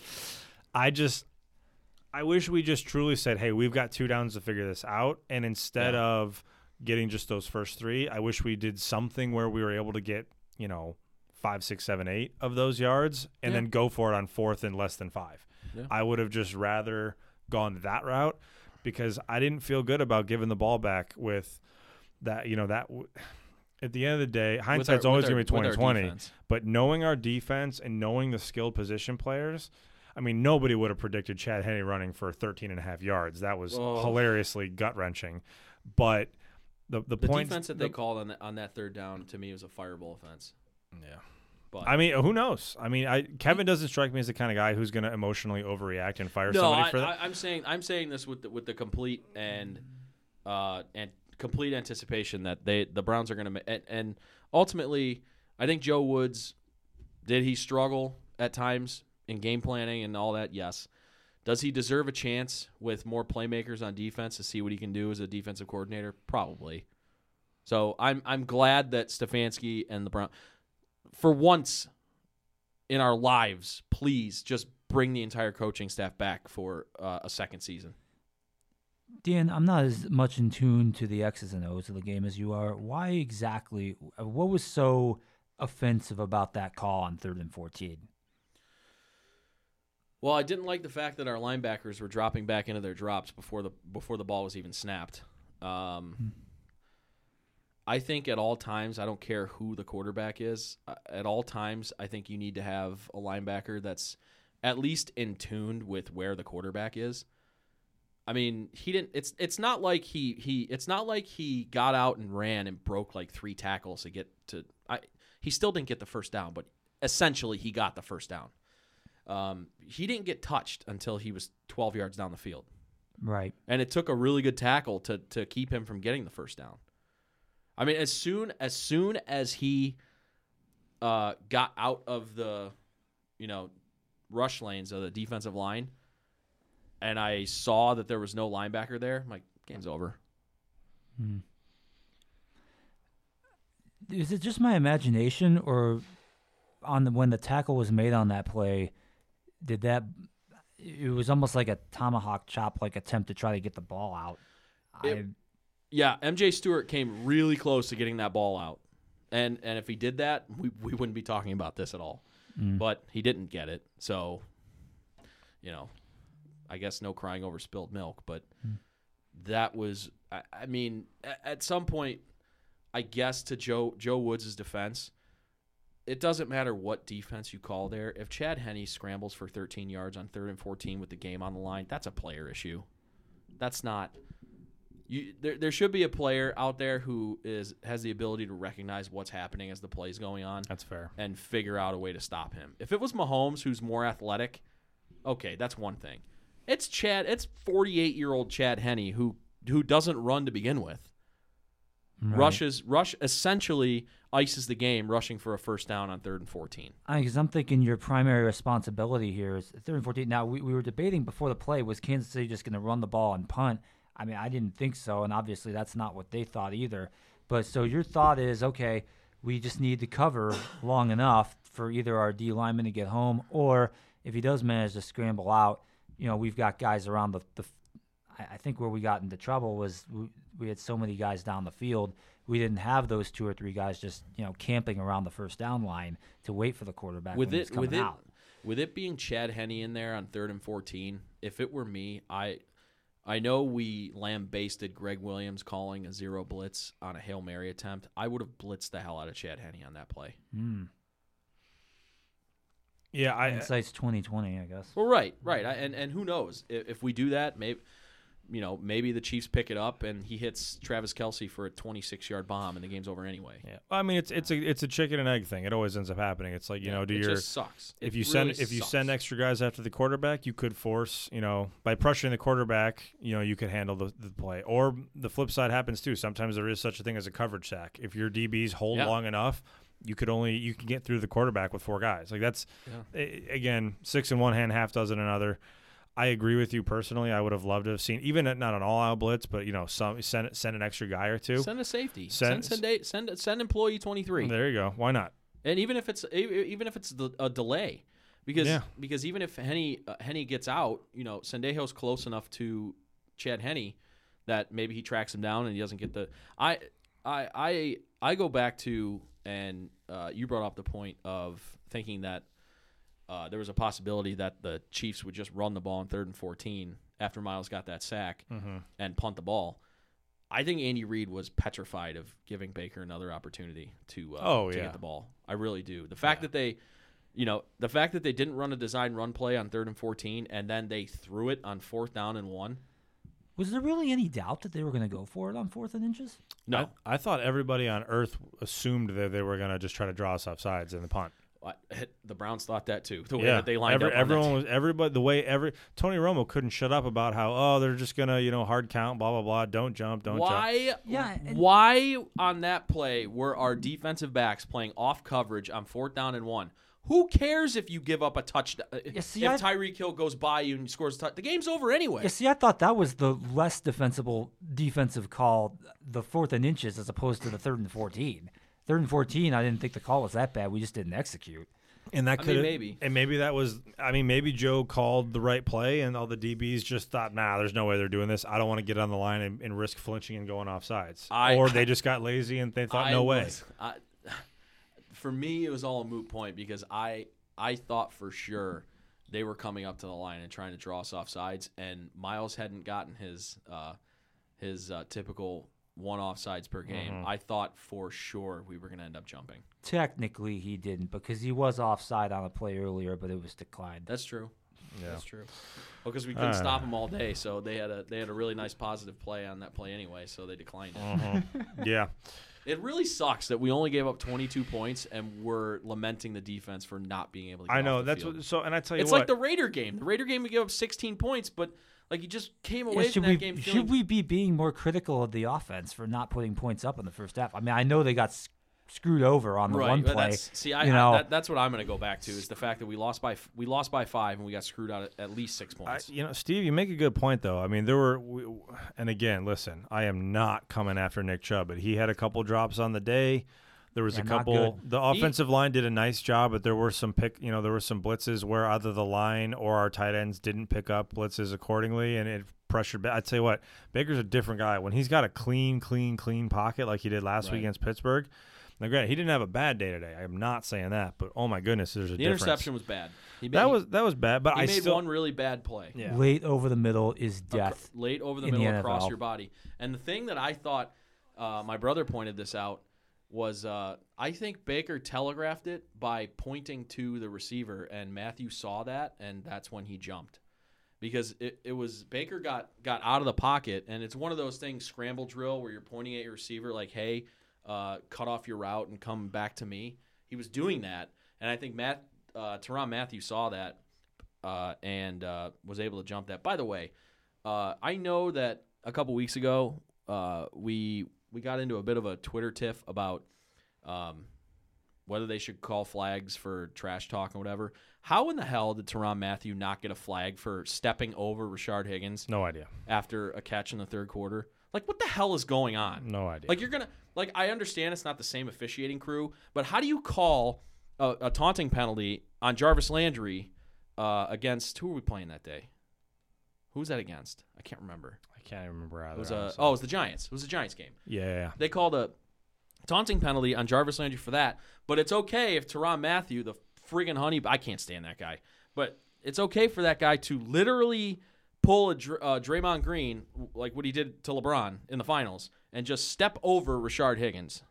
I wish we just truly said, hey, we've got 2 downs to figure this out, and instead of getting just those first 3, I wish we did something where we were able to get, 5, 6, 7, 8 of those yards and then go for it on 4th and less than 5. Yeah. I would have just rather gone that route, because I didn't feel good about giving the ball back with that, at the end of the day, hindsight's always going to be 20/20. But knowing our defense and knowing the skilled position players, I mean, nobody would have predicted Chad Henne running for 13.5 yards. That was hilariously gut-wrenching. But the points, defense that they called on that 3rd down, to me, was a fireball offense. Yeah. But I mean, who knows? I mean, Kevin doesn't strike me as the kind of guy who's going to emotionally overreact and fire somebody for that. I'm saying this with the complete and complete anticipation that the Browns are going to and ultimately, I think Joe Woods, did he struggle at times in game planning and all that? Yes. Does he deserve a chance with more playmakers on defense to see what he can do as a defensive coordinator? Probably. So I'm glad that Stefanski and the Browns. For once in our lives, please just bring the entire coaching staff back for a second season. Dan, I'm not as much in tune to the X's and O's of the game as you are. Why exactly? What was so offensive about that call on 3rd and 14? Well, I didn't like the fact that our linebackers were dropping back into their drops before the ball was even snapped. I think at all times, I don't care who the quarterback is, at all times, I think you need to have a linebacker that's at least in tune with where the quarterback is. I mean, he didn't. It's not like it's not like he got out and ran and broke like 3 tackles to get to. He still didn't get the first down, but essentially he got the first down. He didn't get touched until he was 12 yards down the field. Right. And it took a really good tackle to keep him from getting the first down. I mean, as soon as he got out of the, rush lanes of the defensive line, and I saw that there was no linebacker there, I'm like, game's over. Hmm. Is it just my imagination, or when the tackle was made on that play, it was almost like a tomahawk chop, like attempt to try to get the ball out? Yeah, MJ Stewart came really close to getting that ball out. And if he did that, we wouldn't be talking about this at all. Mm. But he didn't get it. So, I guess no crying over spilled milk. But that was, I mean, at some point, I guess to Joe Woods' defense, it doesn't matter what defense you call there. If Chad Henne scrambles for 13 yards on 3rd and 14 with the game on the line, that's a player issue. That's not... There should be a player out there who has the ability to recognize what's happening as the play's going on. That's fair. And figure out a way to stop him. If it was Mahomes, who's more athletic, okay, that's one thing. It's 48-year-old Chad Henne who doesn't run to begin with. Right. Rush essentially ices the game, rushing for a first down on 3rd and 14. Because I'm thinking your primary responsibility here is 3rd and 14. Now, we were debating before the play, was Kansas City just going to run the ball and punt? I mean, I didn't think so, and obviously that's not what they thought either. But so your thought is, okay, we just need to cover long enough for either our D lineman to get home, or if he does manage to scramble out, you know, we've got guys around the I think where we got into trouble was we had so many guys down the field. We didn't have those 2 or 3 guys just, you know, camping around the first down line to wait for the quarterback when he's coming out. With it being Chad Henne in there on 3rd and 14, if it were me, I know we lambasted Greg Williams calling a zero blitz on a Hail Mary attempt. I would have blitzed the hell out of Chad Henne on that play. Yeah, insights 2020, I guess. Well, right. And who knows if we do that, maybe. You know, maybe the Chiefs pick it up and he hits Travis Kelce for a 26-yard bomb, and the game's over anyway. Yeah, I mean it's a chicken and egg thing. It always ends up happening. It's like it just sucks. If you send extra guys after the quarterback, you could force by pressuring the quarterback, you could handle the play. Or the flip side happens too. Sometimes there is such a thing as a coverage sack. If your DBs hold long enough, you can get through the quarterback with 4 guys. Like that's again 6 in one hand, half dozen in another. I agree with you personally. I would have loved to have seen, even not an all-out blitz, but send an extra guy or two. Send a safety. Send employee 23. There you go. Why not? And even if it's a delay, because even if Henne gets out, Sendejo's close enough to Chad Henne that maybe he tracks him down and he doesn't get the. I go back to, and you brought up the point of thinking that. There was a possibility that the Chiefs would just run the ball on 3rd and 14 after Miles got that sack and punt the ball. I think Andy Reid was petrified of giving Baker another opportunity to get the ball. I really do. The fact that they, the fact that they didn't run a design run play on 3rd and 14 and then they threw it on 4th down and 1. Was there really any doubt that they were going to go for it on 4th and inches? No, I thought everybody on earth assumed that they were going to just try to draw us off sides in the punt. The Browns thought that too. The way that they lined up. Tony Romo couldn't shut up about how they're just gonna hard count, blah blah blah. Don't jump, don't jump. Why on that play were our defensive backs playing off coverage on 4th down and 1? Who cares if you give up a touchdown? If Tyreek Hill goes by you and scores a touchdown, the game's over anyway. I thought that was the less defensible defensive call, the 4th and inches as opposed to the 3rd and 14. 3rd and 14, I didn't think the call was that bad. We just didn't execute. And that maybe Joe called the right play and all the DBs just thought, nah, there's no way they're doing this. I don't want to get on the line and risk flinching and going off sides. Or they just got lazy and they thought, for me, it was all a moot point because I thought for sure they were coming up to the line and trying to draw us off sides, and Miles hadn't gotten his typical – one offsides per game. I thought for sure we were going to end up jumping. Technically, he didn't because he was offside on a play earlier, but it was declined. That's true. Yeah. That's true. Well, because we couldn't stop him all day, so they had a really nice positive play on that play anyway, so they declined it. Yeah. It really sucks that we only gave up 22 points and we're lamenting the defense for not being able to get I know. Off the that's field. What, so, and I tell you it's what. It's like the Raider game. The Raider game, we gave up 16 points, but – like you just came away from that game. Should we be being more critical of the offense for not putting points up in the first half? I mean, I know they got screwed over on the one play. That's what I'm going to go back to is the fact that we lost by 5 and we got screwed out at least 6 points. Steve, you make a good point though. I mean, and again, listen, I am not coming after Nick Chubb, but he had a couple drops on the day. There was a couple. The offensive line did a nice job, but there were some some blitzes where either the line or our tight ends didn't pick up blitzes accordingly, and it pressured. I tell you what, Baker's a different guy when he's got a clean pocket like he did last week against Pittsburgh. Now, granted, he didn't have a bad day today. I'm not saying that, but oh my goodness, there's a difference. The interception was bad. That was bad, but he made one really bad play. Yeah. Late over the middle is death. Late over the middle across your body, and the thing that I thought, my brother pointed this out. Was I think Baker telegraphed it by pointing to the receiver, and Matthew saw that, and that's when he jumped. Because it was Baker got out of the pocket, and it's one of those things, scramble drill, where you're pointing at your receiver like, hey, cut off your route and come back to me. He was doing that, and I think Tyrann Mathieu saw that and was able to jump that. By the way, I know that a couple weeks ago we – we got into a bit of a Twitter tiff about whether they should call flags for trash talk or whatever. How in the hell did Tyrann Mathieu not get a flag for stepping over Rashard Higgins? No idea. After a catch in the third quarter. Like, what the hell is going on? No idea. Like, you're going to – like, I understand it's not the same officiating crew, but how do you call a taunting penalty on Jarvis Landry against – who were we playing that day? Who was that against? I can't remember. I can't remember either. It was it was the Giants. It was the Giants game. Yeah. They called a taunting penalty on Jarvis Landry for that, but it's okay if Tyrann Mathieu, the friggin' honey – I can't stand that guy. But it's okay for that guy to literally – pull a Draymond Green, like what he did to LeBron in the finals, and just step over Rashard Higgins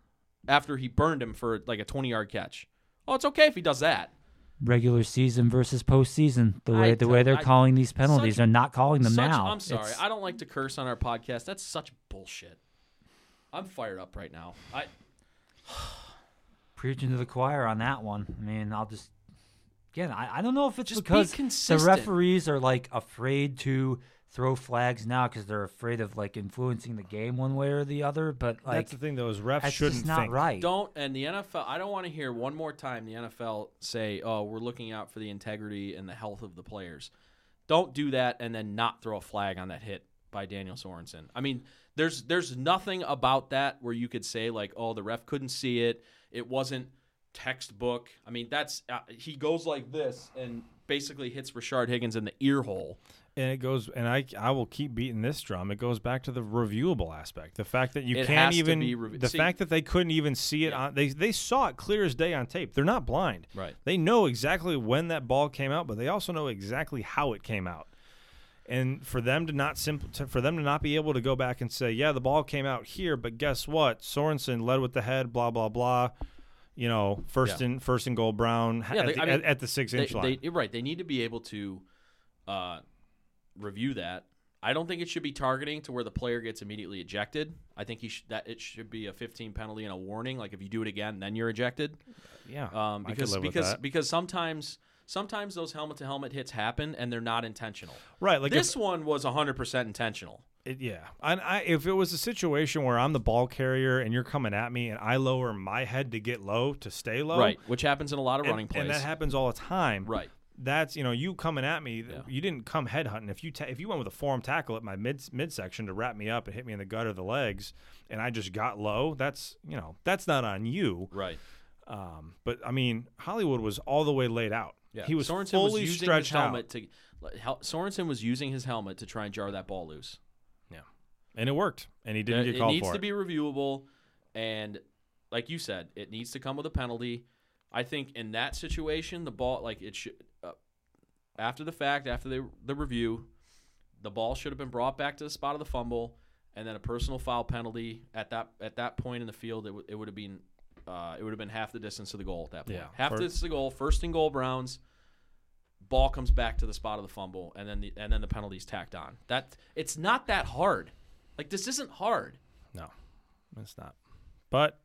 after he burned him for like a 20-yard catch. Oh, it's okay if he does that. Regular season versus postseason, the way they're calling these penalties. They're not calling them now. I'm sorry. I don't like to curse on our podcast. That's such bullshit. I'm fired up right now. I preaching to the choir on that one. I mean, I'll just... Again, I don't know if it's just because the referees are, like, afraid to throw flags now because they're afraid of, like, influencing the game one way or the other. But, like, that's the thing, though, is refs shouldn't think. That's not right. And the NFL, I don't want to hear one more time the NFL say, oh, we're looking out for the integrity and the health of the players. Don't do that and then not throw a flag on that hit by Daniel Sorensen. I mean, there's nothing about that where you could say, like, oh, the ref couldn't see it. It wasn't textbook. I mean, that's he goes like this and basically hits Rashard Higgins in the ear hole. And it goes, and I will keep beating this drum. It goes back to the reviewable aspect, the fact that fact that they couldn't even see it. Yeah. They saw it clear as day on tape. They're not blind, right? They know exactly when that ball came out, but they also know exactly how it came out. And for them to not be able to go back and say, yeah, the ball came out here, but guess what? Sorensen led with the head, blah blah blah. You know, first and goal, Brown at the 6-inch line. They need to be able to review that. I don't think it should be targeting to where the player gets immediately ejected. I think it should be a 15 penalty and a warning. Like if you do it again, then you're ejected. Yeah, because sometimes those helmet to helmet hits happen and they're not intentional. Right. Like this one was 100% intentional. If it was a situation where I'm the ball carrier and you're coming at me and I lower my head to get low to stay low, right, which happens in a lot of running plays, and that happens all the time, right? That's you coming at me. Yeah. You didn't come headhunting. If you went with a forearm tackle at my midsection to wrap me up and hit me in the gut or the legs, and I just got low, that's not on you, right? But I mean, Hollywood was all the way laid out. Yeah. He was Sorensen fully was stretched out. Sorensen was using his helmet to try and jar that ball loose. And it worked, and he didn't get called for it. It needs to be reviewable, and like you said, it needs to come with a penalty. I think in that situation, the ball, like it should, after the fact, after the review, the ball should have been brought back to the spot of the fumble, and then a personal foul penalty at that point in the field. It would have been half the distance to the goal at that point. Yeah, half the distance to the goal, first and goal, Browns. Ball comes back to the spot of the fumble, and then the penalty's tacked on. That it's not that hard. Like, this isn't hard. No, it's not. But,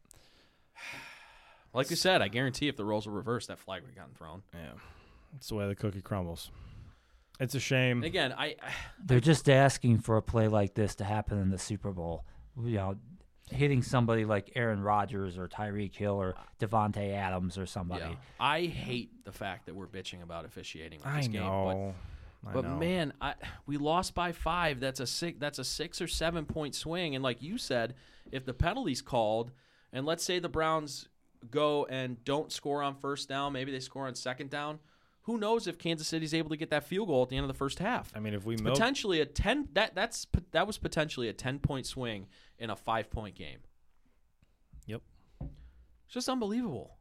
like you said, I guarantee if the roles were reversed, that flag would have gotten thrown. Yeah. It's the way the cookie crumbles. It's a shame. And again, they're just asking for a play like this to happen in the Super Bowl. Hitting somebody like Aaron Rodgers or Tyreek Hill or Devontae Adams or somebody. Yeah. I hate the fact that we're bitching about officiating on this game. But man, we lost by 5. That's a 6 or 7 point swing. And like you said, if the penalty's called, and let's say the Browns go and don't score on first down, maybe they score on second down. Who knows if Kansas City's able to get that field goal at the end of the first half? I mean, if we potentially a 10 that was potentially a 10-point swing in a 5-point game. Yep, it's just unbelievable.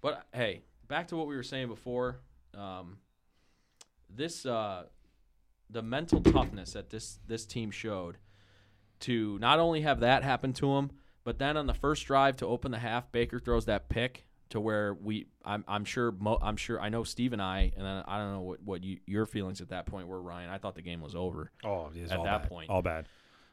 But hey, back to what we were saying before. This the mental toughness that this team showed to not only have that happen to them, but then on the first drive to open the half, Baker throws that pick to where I'm sure I know Steve and I, and then I don't know what your feelings at that point were, Ryan. I thought the game was over. Oh, it is at all that bad. Point, all bad.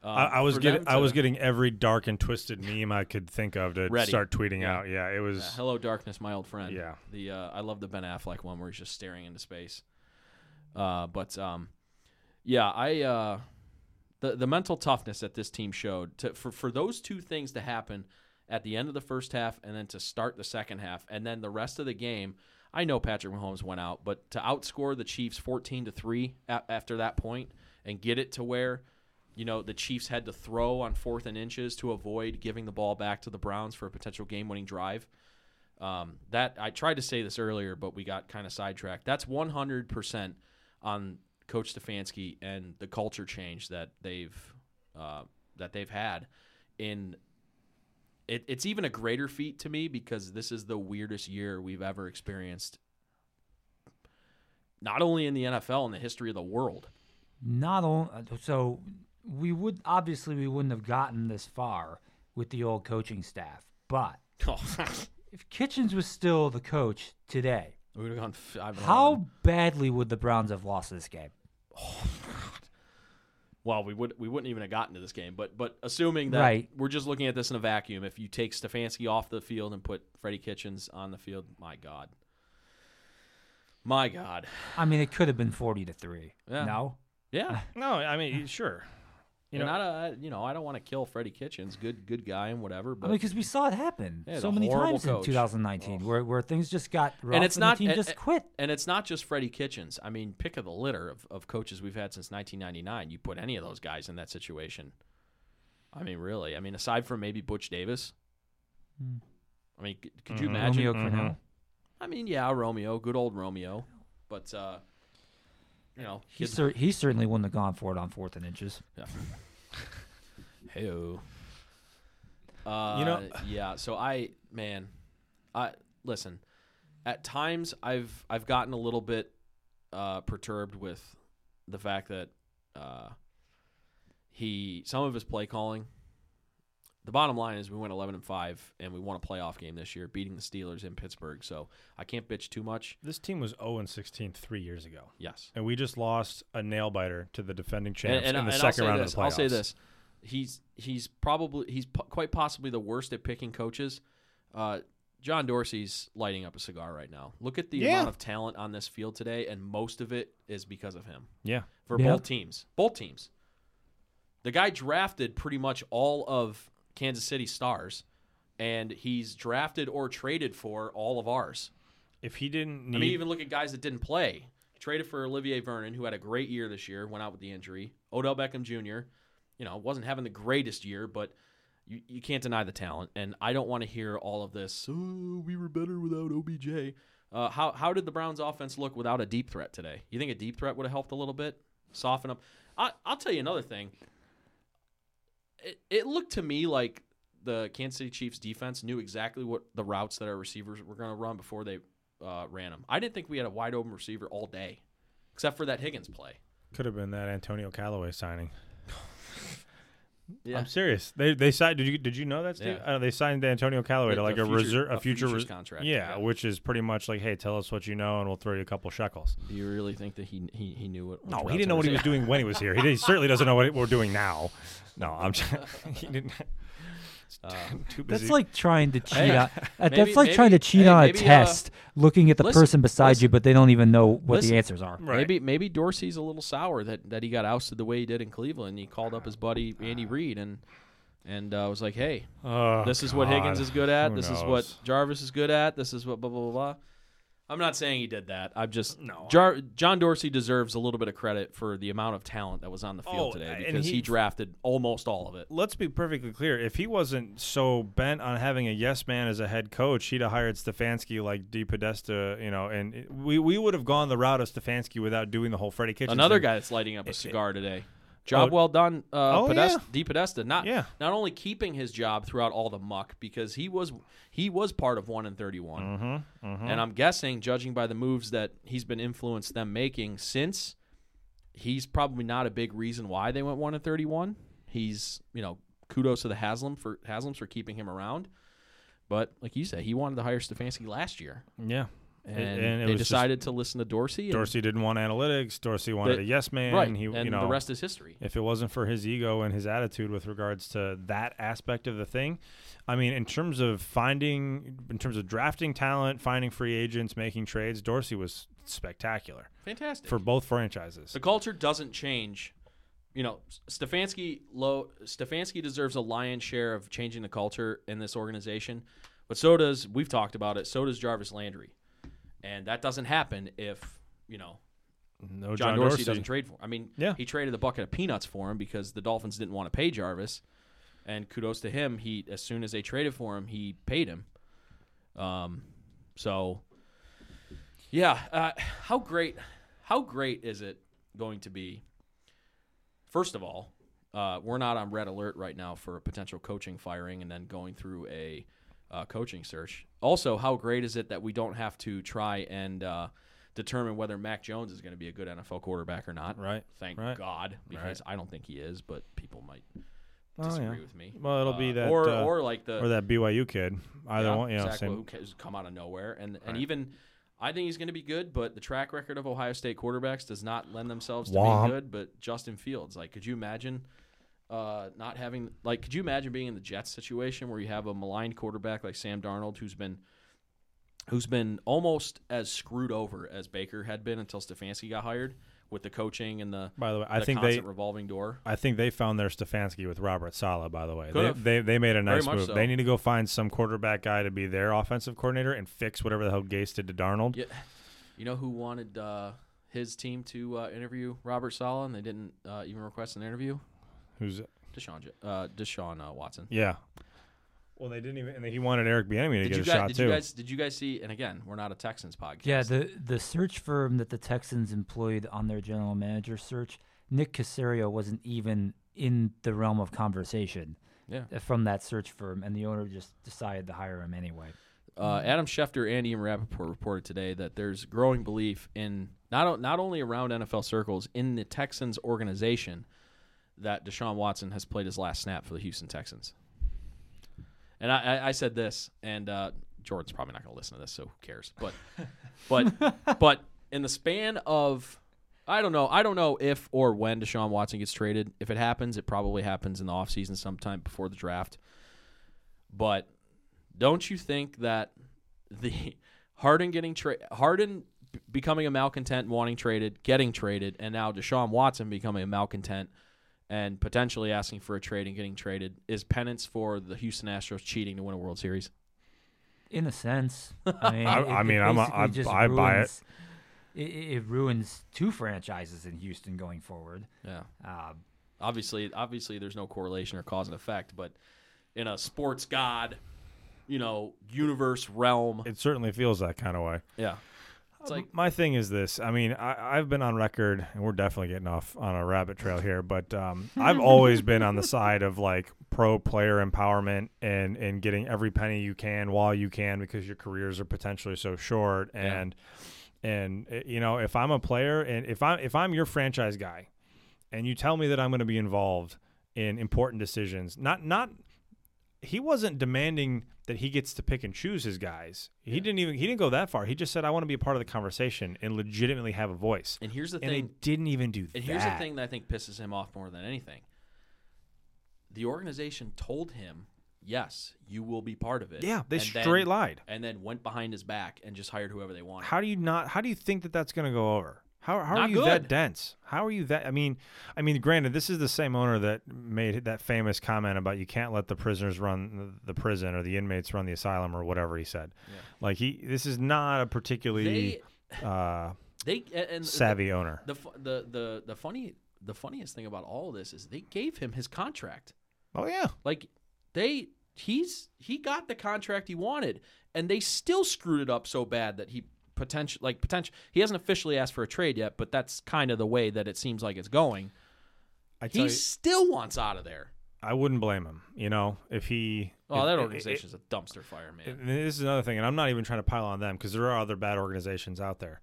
I was getting every dark and twisted meme I could think of to start tweeting out. Yeah, it was hello darkness, my old friend. Yeah, I love the Ben Affleck one where he's just staring into space. But yeah, I the mental toughness that this team showed for those two things to happen at the end of the first half and then to start the second half and then the rest of the game. I know Patrick Mahomes went out, but to outscore the Chiefs 14-3 after that point and get it to where, you know, the Chiefs had to throw on 4th and inches to avoid giving the ball back to the Browns for a potential game-winning drive. That I tried to say this earlier, but we got kind of sidetracked. That's 100% on Coach Stefanski and the culture change that they've had. It's even a greater feat to me because this is the weirdest year we've ever experienced, not only in the NFL, in the history of the world. Not only so, we wouldn't have gotten this far with the old coaching staff, but if Kitchens was still the coach today, we would have gone 5-1. How badly would the Browns have lost this game? Oh, God. Well, we wouldn't even have gotten to this game, but assuming that We're just looking at this in a vacuum, if you take Stefanski off the field and put Freddie Kitchens on the field, my God. I mean, it could have been 40-3. Yeah. No. Yeah. No, I mean, sure. I don't want to kill Freddie Kitchens, good guy and whatever. But because we saw it happen so many times in 2019, where things just got rough and the team just quit. And it's not just Freddie Kitchens. I mean, pick of the litter of coaches we've had since 1999. You put any of those guys in that situation. I mean, really. I mean, aside from maybe Butch Davis. I mean, could you imagine? Romeo Crennel. I mean, yeah, Romeo, good old Romeo, but. He certainly wouldn't have gone for it on 4th and inches. Yeah. Hey-o. Yeah. So I listen. At times, I've gotten a little bit perturbed with the fact that some of his play calling. The bottom line is we went 11-5, and we won a playoff game this year, beating the Steelers in Pittsburgh. So I can't bitch too much. This team was 0-16 3 years ago. Yes, and we just lost a nail biter to the defending champs in the second round of the playoffs. I'll say this: he's quite possibly the worst at picking coaches. John Dorsey's lighting up a cigar right now. Look at the amount of talent on this field today, and most of it is because of him. Yeah, for both teams. The guy drafted pretty much all of Kansas City stars, and he's drafted or traded for all of ours. If he didn't need... I mean, even look at guys that didn't play. He traded for Olivier Vernon, who had a great year this year, went out with the injury. Odell Beckham Jr., wasn't having the greatest year, but you can't deny the talent. And I don't want to hear all of this, we were better without OBJ. How did the Browns offense look without a deep threat today? You think a deep threat would have helped a little bit? Soften up? I'll tell you another thing. It looked to me like the Kansas City Chiefs defense knew exactly what the routes that our receivers were going to run before they ran them. I didn't think we had a wide-open receiver all day, except for that Higgins play. Could have been that Antonio Callaway signing. Yeah. I'm serious. They signed. Did you know that, Steve? Yeah. They signed Antonio Callaway to like a future contract. Yeah, which is pretty much like, hey, tell us what you know, and we'll throw you a couple shekels. Do you really think that he knew what? No, he didn't know what he was doing when he was here. He certainly doesn't know what we're doing now. No, I'm just he didn't. Too busy. That's like trying to cheat on. That's like trying to cheat on a test, looking at the person beside you, but they don't even know what the answers are. Right. Maybe Dorsey's a little sour that he got ousted the way he did in Cleveland. He called up his buddy Andy Reid and was like, "Hey, this is what Higgins is good at. This is what Jarvis is good at. This is what blah blah blah blah." I'm not saying he did that. I'm just John Dorsey deserves a little bit of credit for the amount of talent that was on the field today because he drafted almost all of it. Let's be perfectly clear. If he wasn't so bent on having a yes man as a head coach, he'd have hired Stefanski like Dee Podesta, and we would have gone the route of Stefanski without doing the whole Freddie Kitchens. Another guy that's lighting up a cigar today. Job well done, Dee Podesta. Not only keeping his job throughout all the muck because he was part of 1 and 31, and I'm guessing, judging by the moves that he's been influenced them making since, he's probably not a big reason why they went 1 and 31. He's kudos to the Haslams for keeping him around, but like you said, he wanted to hire Stefanski last year. Yeah. And they decided to listen to Dorsey. Dorsey didn't want analytics. Dorsey wanted a yes man. Right. And the rest is history. If it wasn't for his ego and his attitude with regards to that aspect of the thing, I mean, in terms of drafting talent, finding free agents, making trades, Dorsey was spectacular. Fantastic. For both franchises. The culture doesn't change you know, Stefanski deserves a lion's share of changing the culture in this organization, but so does, we've talked about it, so does Jarvis Landry. And that doesn't happen if, you know, John Dorsey doesn't trade for him. I mean, he traded a bucket of peanuts for him because the Dolphins didn't want to pay Jarvis. And kudos to him. He, as soon as they traded for him, he paid him. How great is it going to be? First of all, we're not on red alert right now for a potential coaching firing and then going through a coaching search. Also, how great is it that we don't have to try and determine whether Mac Jones is going to be a good NFL quarterback or not? Right. Thank God, because I don't think he is, but people might disagree with me. Well, it'll be that or that BYU kid. Either one, who has come out of nowhere, and even I think he's going to be good, but the track record of Ohio State quarterbacks does not lend themselves to being good. But Justin Fields, like, could you imagine not having, like, could you imagine being in the Jets situation where you have a maligned quarterback like Sam Darnold who's been almost as screwed over as Baker had been until Stefanski got hired? With the coaching and the, by the way, I think constant revolving door. I think they found their Stefanski with Robert Saleh, by the way. They made a nice move. So. They need to go find some quarterback guy to be their offensive coordinator and fix whatever the hell Gase did to Darnold. Yeah. You know who wanted his team to interview Robert Saleh, and they didn't even request an interview? Who's it? Deshaun Watson. Yeah. Well, they didn't even – and he wanted Eric Bieniemy to get a shot, too. Did you guys see – and again, we're not a Texans podcast. Yeah, the search firm that the Texans employed on their general manager search, Nick Caserio wasn't even in the realm of conversation from that search firm, and the owner just decided to hire him anyway. Adam Schefter and Ian Rappaport reported today that there's growing belief in not only around NFL circles, in the Texans organization, that Deshaun Watson has played his last snap for the Houston Texans. And I said this, and Jordan's probably not going to listen to this, so who cares? But in the span of, I don't know if or when Deshaun Watson gets traded. If it happens, it probably happens in the offseason sometime before the draft. But don't you think that the Harden becoming a malcontent, wanting traded, getting traded, and now Deshaun Watson becoming a malcontent and potentially asking for a trade and getting traded is penance for the Houston Astros cheating to win a World Series? In a sense. I mean, I buy it. It ruins two franchises in Houston going forward. Yeah. Obviously, there's no correlation or cause and effect, but in a sports god, you know, universe realm, it certainly feels that kind of way. Yeah. It's like, my thing is this. I mean, I've been on record, and we're definitely getting off on a rabbit trail here, but I've always been on the side of, like, pro player empowerment and getting every penny you can while you can, because your careers are potentially so short. And you know, if I'm a player and if I'm your franchise guy and you tell me that I'm going to be involved in important decisions, he wasn't demanding that he gets to pick and choose his guys. He didn't go that far. He just said, I want to be a part of the conversation and legitimately have a voice. And here's the thing. And they didn't even do that. And here's the thing that I think pisses him off more than anything. The organization told him, yes, you will be part of it. Yeah, they straight lied. And then went behind his back and just hired whoever they wanted. How do you think that that's going to go over? How are you that dense? How are you that? I mean, granted, this is the same owner that made that famous comment about you can't let the prisoners run the prison or the inmates run the asylum or whatever he said. Yeah. Like this is not a particularly savvy owner. The funniest thing about all of this is they gave him his contract. Oh yeah, like he got the contract he wanted, and they still screwed it up so bad that he. Potential. He hasn't officially asked for a trade yet, but that's kind of the way that it seems like it's going. He still wants out of there. I wouldn't blame him. You know, that organization is a dumpster fire, man. This is another thing, and I'm not even trying to pile on them because there are other bad organizations out there.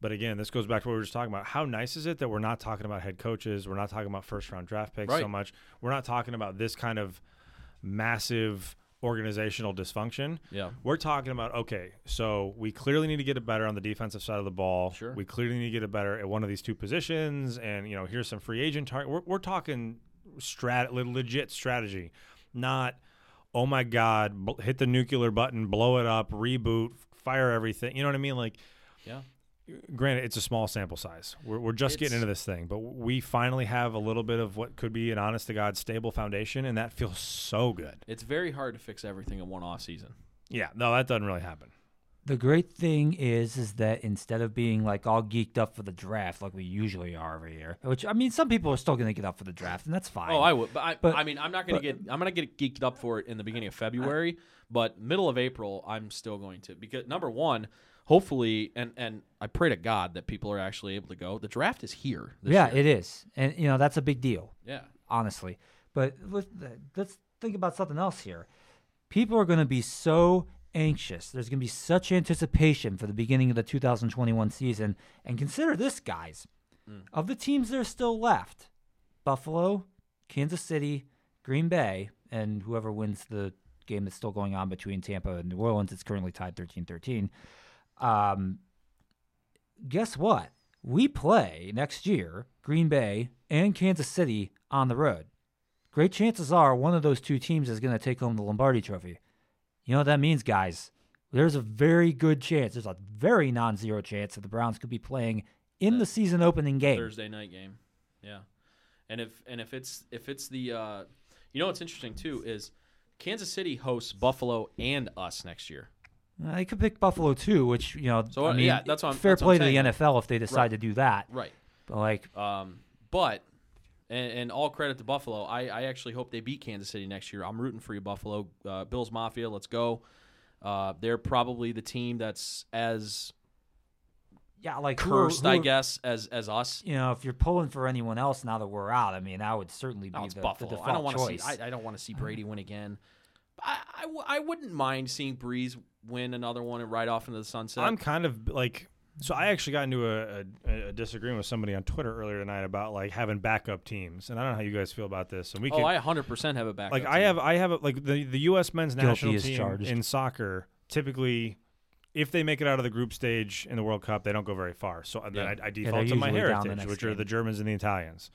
But again, this goes back to what we were just talking about. How nice is it that we're not talking about head coaches? We're not talking about first-round draft picks so much. We're not talking about this kind of massive organizational dysfunction. Yeah, we're talking about, okay, so we clearly need to get it better on the defensive side of the ball. Sure, we clearly need to get it better at one of these two positions, and you know, here's some free agent target. We're talking legit strategy, not oh my god, hit the nuclear button, blow it up, reboot, fire everything. You know what I mean? Like, yeah, granted, it's a small sample size. We're just getting into this thing, but we finally have a little bit of what could be an honest-to-God stable foundation, and that feels so good. It's very hard to fix everything in one off season. Yeah, no, that doesn't really happen. The great thing is that instead of being like all geeked up for the draft like we usually are every year, which I mean, some people are still going to get up for the draft, and that's fine. Oh, I would, but I mean, I'm not going to get geeked up for it in the beginning of February, but middle of April, I'm still going to, because number one, hopefully, and I pray to God that people are actually able to go. The draft is here. This year. It is, and you know that's a big deal. Yeah, honestly, but let's think about something else here. People are going to be so anxious. There's going to be such anticipation for the beginning of the 2021 season. And consider this, guys. Of the teams that are still left, Buffalo, Kansas City, Green Bay, and whoever wins the game that's still going on between Tampa and New Orleans, it's currently tied 13-13. Guess what? We play next year Green Bay and Kansas City on the road. Great chances are one of those two teams is going to take home the Lombardi Trophy. You know what that means, guys? There's a very good chance, there's a very non-zero chance that the Browns could be playing in the season opening game. Thursday night game. Yeah. And if it's the you know what's interesting too is Kansas City hosts Buffalo and us next year. They could pick Buffalo too, which, you know, so, I mean, yeah, that's fair play to the NFL if they decide to do that. Right. But like And all credit to Buffalo. I actually hope they beat Kansas City next year. I'm rooting for you, Buffalo. Bills Mafia, let's go. They're probably the team that's as cursed, I guess, as us. You know, if you're pulling for anyone else now that we're out, I mean, I would certainly be the default choice. I don't want to see Brady win again. I wouldn't mind seeing Breeze win another one and ride off into the sunset. I'm kind of like... So I actually got into a disagreement with somebody on Twitter earlier tonight about like having backup teams, and I don't know how you guys feel about this. And I 100% have a backup. Like team. I have the U.S. men's national team in soccer typically, if they make it out of the group stage in the World Cup, they don't go very far. So then I default to my heritage, which are the Germans and the Italians.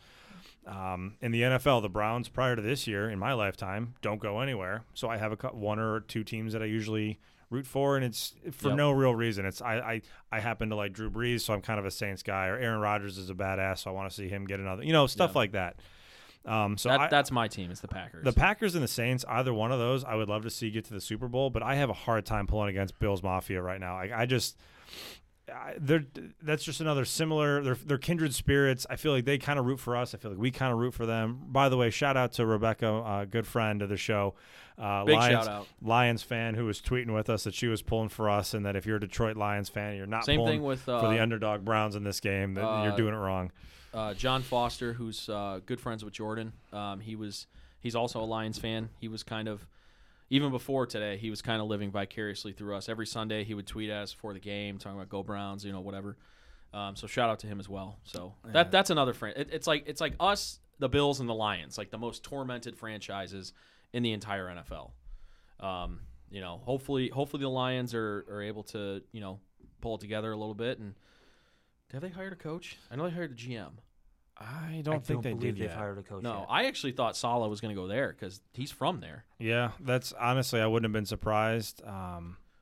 In the NFL, the Browns prior to this year in my lifetime don't go anywhere. So I have one or two teams that I usually root for, and it's for no real reason. It's I happen to like Drew Brees, so I'm kind of a Saints guy, or Aaron Rodgers is a badass, so I want to see him get another, you know, stuff like that. That's my team. It's the Packers. The Packers and the Saints, either one of those, I would love to see get to the Super Bowl, but I have a hard time pulling against Bills Mafia right now. That's just another similar. They're kindred spirits. I feel like they kind of root for us. I feel like we kind of root for them. By the way, shout out to Rebecca, good friend of the show, big Lions, shout out. Lions fan who was tweeting with us that she was pulling for us, and that if you're a Detroit Lions fan, you're not pulling for the underdog Browns in this game. That you're doing it wrong. John Foster, who's good friends with Jordan, he's also a Lions fan. He was kind of. Even before today, he was kind of living vicariously through us. Every Sunday, he would tweet at us before the game, talking about Go Browns, you know, whatever. So shout out to him as well. So that's another friend. It's like us, the Bills, and the Lions, like the most tormented franchises in the entire NFL. You know, hopefully the Lions are able to, you know, pull it together a little bit. And have they hired a coach? I know they hired a GM. I don't think they've hired a coach. No, yet. I actually thought Saleh was going to go there because he's from there. Yeah, that's honestly, I wouldn't have been surprised.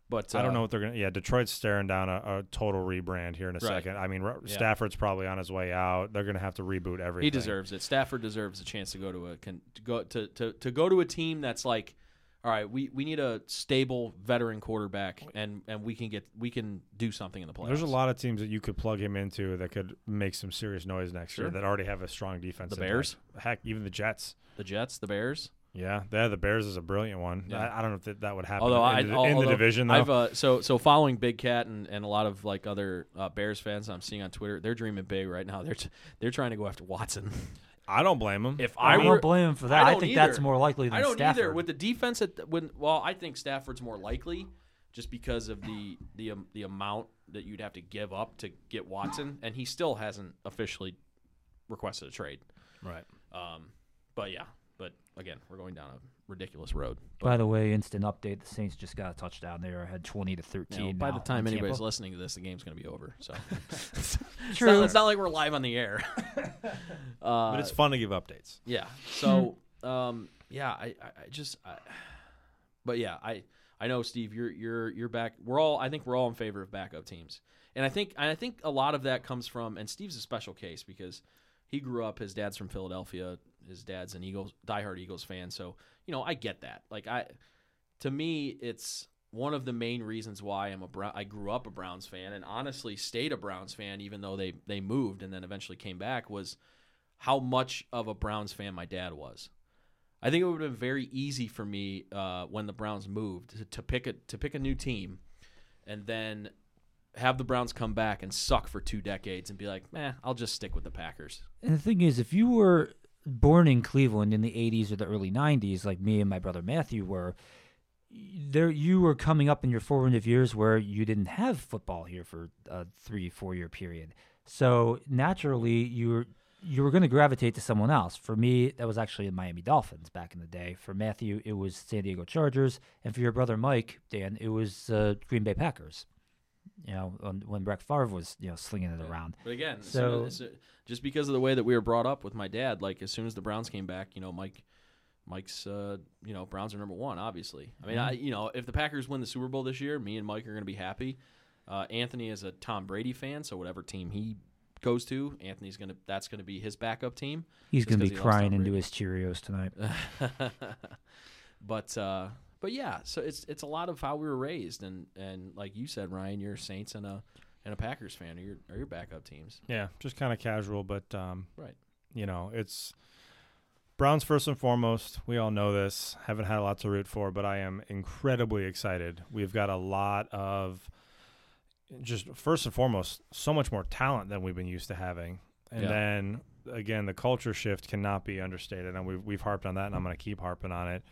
But I don't know what they're going to. Yeah, Detroit's staring down a total rebrand here in a second. I mean, Stafford's probably on his way out. They're going to have to reboot everything. He deserves it. Stafford deserves a chance to go to a team that's like, all right, we need a stable veteran quarterback, and we can do something in the playoffs. There's a lot of teams that you could plug him into that could make some serious noise next year that already have a strong defense. The Bears, heck, even the Jets. The Bears. Yeah, the Bears is a brilliant one. Yeah. I don't know if that would happen in the division though. So following Big Cat and a lot of like other Bears fans I'm seeing on Twitter, they're dreaming big right now. They're trying to go after Watson. I don't blame him. I don't blame him for that. I think that's more likely than Stafford. I don't either. With the defense, I think Stafford's more likely just because of the amount that you'd have to give up to get Watson, and he still hasn't officially requested a trade. Right. But again, we're going down a ridiculous road. But, by the way, instant update: the Saints just got a touchdown. They are ahead 20-13. Now, by the time anybody's listening to this, the game's going to be over. So, true. It's not like we're live on the air. But it's fun to give updates. Yeah. So, I know Steve, you're back. I think we're all in favor of backup teams. And I think a lot of that comes from, and Steve's a special case because he grew up, his dad's from Philadelphia, his dad's an Eagles, diehard Eagles fan. So, you know, I get that. Like to me, it's one of the main reasons why I grew up a Browns fan and honestly stayed a Browns fan, even though they moved and then eventually came back, was how much of a Browns fan my dad was. I think it would have been very easy for me when the Browns moved to pick a new team and then have the Browns come back and suck for 2 decades and be like, I'll just stick with the Packers. And the thing is, if you were born in Cleveland in the 80s or the early 90s, like me and my brother Matthew were, there you were coming up in your formative years where you didn't have football here for a 3-4 year period. So naturally, you were going to gravitate to someone else. For me, that was actually the Miami Dolphins back in the day. For Matthew, it was San Diego Chargers. And for your brother Mike, Dan, it was Green Bay Packers. You know, when Brett Favre was, you know, slinging it around. But again, so just because of the way that we were brought up with my dad, like as soon as the Browns came back, you know, Mike's, you know, Browns are number one, obviously. I mean, mm-hmm. You know, if the Packers win the Super Bowl this year, me and Mike are going to be happy. Anthony is a Tom Brady fan, so whatever team he goes to, Anthony's going to, that's going to be his backup team. He's going to be crying into his Cheerios tonight. But yeah, so it's a lot of how we were raised, and like you said, Ryan, you're a Saints and a Packers fan, are your backup teams. Yeah, just kind of casual, but right. You know, it's Browns first and foremost. We all know this. Haven't had a lot to root for, but I am incredibly excited. We've got a lot of just first and foremost so much more talent than we've been used to having, and then again, the culture shift cannot be understated, and we've harped on that, and I'm going to keep harping on it.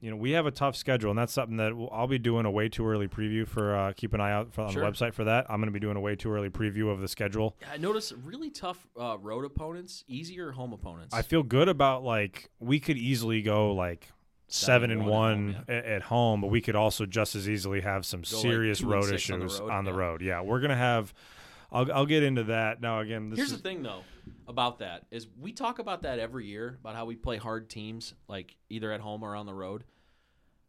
You know, we have a tough schedule, and that's something that I'll be doing a way too early preview for. Keep an eye out on the website for that. I'm going to be doing a way too early preview of the schedule. I noticed really tough road opponents, easier home opponents. I feel good about, like, we could easily go like 7-1 at home, but we could also just as easily have some serious road issues on the road. Yeah, we're going to have. I'll get into that. Now, again, here's the thing, though, about that is we talk about that every year about how we play hard teams, like either at home or on the road,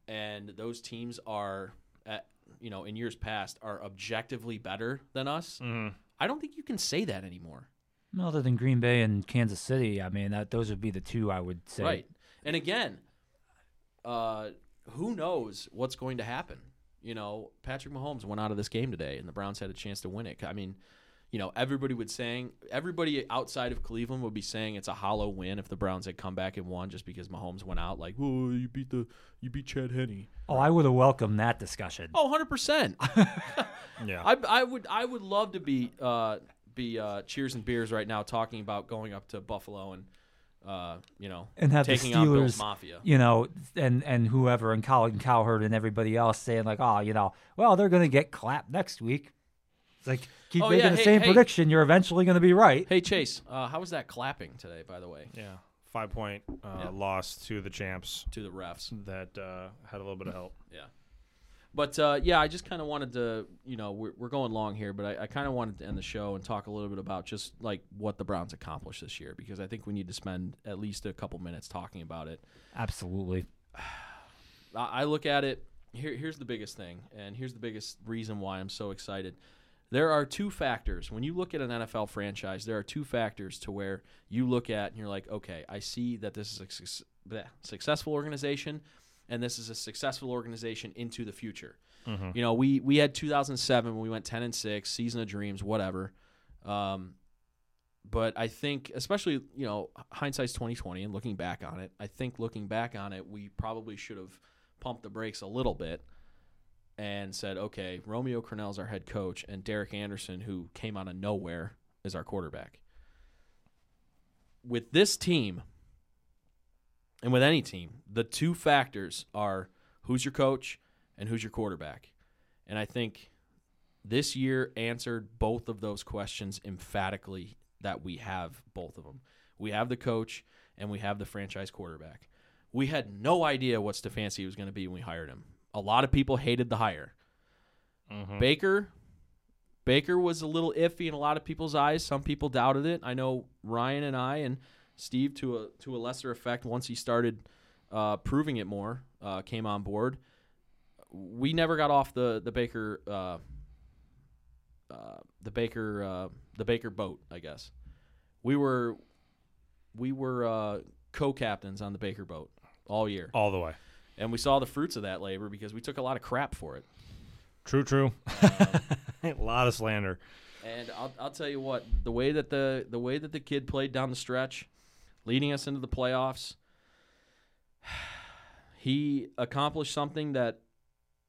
and those teams are, in years past, are objectively better than us. Mm-hmm. I don't think you can say that anymore. No, other than Green Bay and Kansas City, I mean, those would be the two I would say. Right, and again, who knows what's going to happen? You know, Patrick Mahomes went out of this game today, and the Browns had a chance to win it. I mean, you know, everybody outside of Cleveland would be saying it's a hollow win if the Browns had come back and won just because Mahomes went out. Like, oh, you beat Chad Henne. Oh, I would have welcomed that discussion. Oh, 100%. Yeah, I would love to be cheers and beers right now talking about going up to Buffalo and. And have taking the Steelers, on Bill's Mafia, you know, and whoever, and Colin Cowherd and everybody else saying like, oh, you know, well, they're going to get clapped next week. It's like, keep making the same prediction. You're eventually going to be right. Hey, Chase, how was that clapping today, by the way? Yeah, 5-point loss to the champs. To the refs. That had a little bit of help. Yeah. But, I just kind of wanted to, you know, we're going long here, but I kind of wanted to end the show and talk a little bit about just, like, what the Browns accomplished this year, because I think we need to spend at least a couple minutes talking about it. Absolutely. I look at it. Here's the biggest thing, and here's the biggest reason why I'm so excited. There are two factors. When you look at an NFL franchise, there are two factors to where you look at and you're like, okay, I see that this is a successful organization, and this is a successful organization into the future. Mm-hmm. You know, we had 2007 when we went 10-6, season of dreams, whatever. But I think, especially, you know, hindsight's 2020, and looking back on it, we probably should have pumped the brakes a little bit and said, okay, Romeo Crennel's our head coach, and Derek Anderson, who came out of nowhere, is our quarterback. With this team. And with any team, the two factors are who's your coach and who's your quarterback. And I think this year answered both of those questions emphatically, that we have both of them. We have the coach and we have the franchise quarterback. We had no idea what Stefanski was going to be when we hired him. A lot of people hated the hire. Mm-hmm. Baker was a little iffy in a lot of people's eyes. Some people doubted it. I know Ryan and I and Steve, to a lesser effect, once he started proving it more, came on board. We never got off the Baker the Baker boat, I guess. We were co-captains on the Baker boat all year. All the way. And we saw the fruits of that labor because we took a lot of crap for it. True. A lot of slander. And I'll tell you what, the way that the kid played down the stretch, leading us into the playoffs, he accomplished something that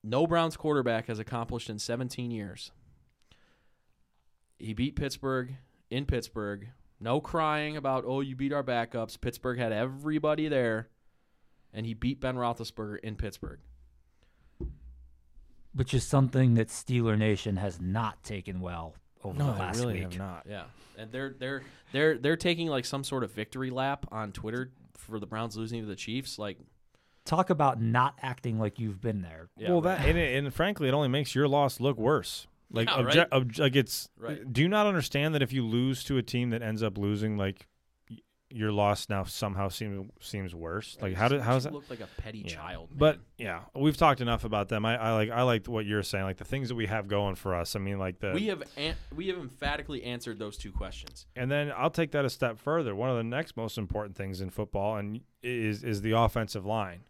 no Browns quarterback has accomplished in 17 years. He beat Pittsburgh in Pittsburgh. No crying about, oh, you beat our backups. Pittsburgh had everybody there, and he beat Ben Roethlisberger in Pittsburgh. Which is something that Steeler Nation has not taken well over the last week. No, really have not. Yeah, and they're taking like some sort of victory lap on Twitter for the Browns losing to the Chiefs. Like, talk about not acting like you've been there. Yeah, well, that and frankly, it only makes your loss look worse. Like, yeah, right? Do you not understand that if you lose to a team that ends up losing, like, your loss now somehow seems worse? Right. Like, how's that? You look like a petty child, man. But yeah, we've talked enough about them. I like what you're saying, like the things that we have going for us. I mean, like we have emphatically answered those two questions. And then I'll take that a step further. One of the next most important things in football and is the offensive line.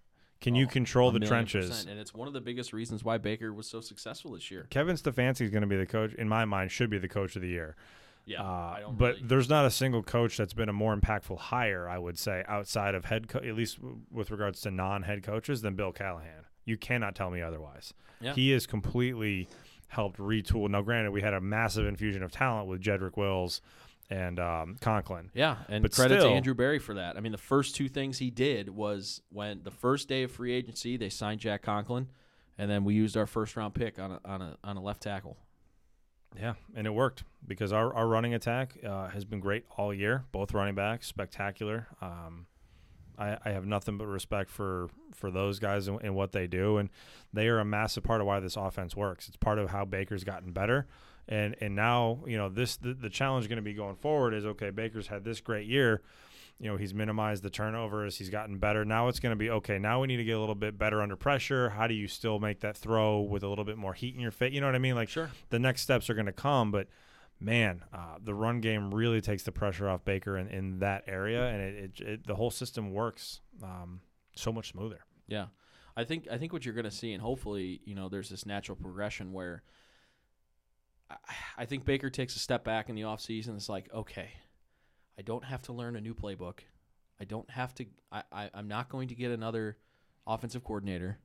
Can you control the trenches? And it's one of the biggest reasons why Baker was so successful this year. Kevin Stefanski is going to be the coach, in my mind, should be the coach of the year. Yeah, there's not a single coach that's been a more impactful hire, I would say, outside of head coach, at least with regards to non-head coaches, than Bill Callahan. You cannot tell me otherwise. Yeah. He has completely helped retool. Now, granted, we had a massive infusion of talent with Jedrick Wills and Conklin. Yeah, but credit to Andrew Berry for that. I mean, the first two things he did was when the first day of free agency, they signed Jack Conklin, and then we used our first-round pick on a left tackle. Yeah, and it worked because our running attack has been great all year. Both running backs, spectacular. I have nothing but respect for those guys and what they do, and they are a massive part of why this offense works. It's part of how Baker's gotten better. And now, you know, the challenge going to be going forward is, okay, Baker's had this great year. You know, he's minimized the turnovers. He's gotten better. Now it's going to be, okay, now we need to get a little bit better under pressure. How do you still make that throw with a little bit more heat in your face? You know what I mean? Like, sure, the next steps are going to come. But, man, the run game really takes the pressure off Baker in that area. And it the whole system works so much smoother. Yeah. I think what you're going to see, and hopefully, you know, there's this natural progression where – I think Baker takes a step back in the offseason. It's like, okay, I don't have to learn a new playbook. I don't have to – I'm not going to get another offensive coordinator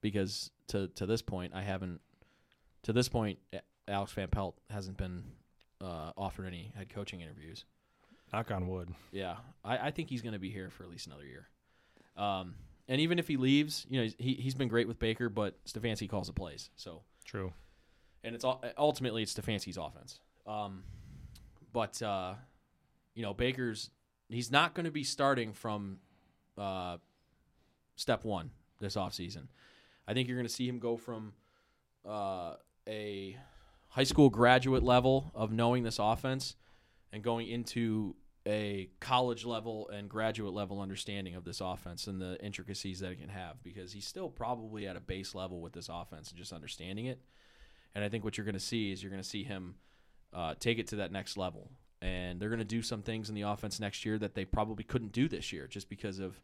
because to this point, I haven't – to this point, Alex Van Pelt hasn't been offered any head coaching interviews. Knock on wood. Yeah. I think he's going to be here for at least another year. And even if he leaves, you know, he's been great with Baker, but Stefanski calls the plays. So true. And it's ultimately it's Stefanski's offense. But you know, he's not going to be starting from step one this offseason. I think you're going to see him go from a high school graduate level of knowing this offense and going into a college level and graduate level understanding of this offense and the intricacies that it can have, because he's still probably at a base level with this offense and just understanding it. And I think what you're going to see is him take it to that next level. And they're going to do some things in the offense next year that they probably couldn't do this year just because of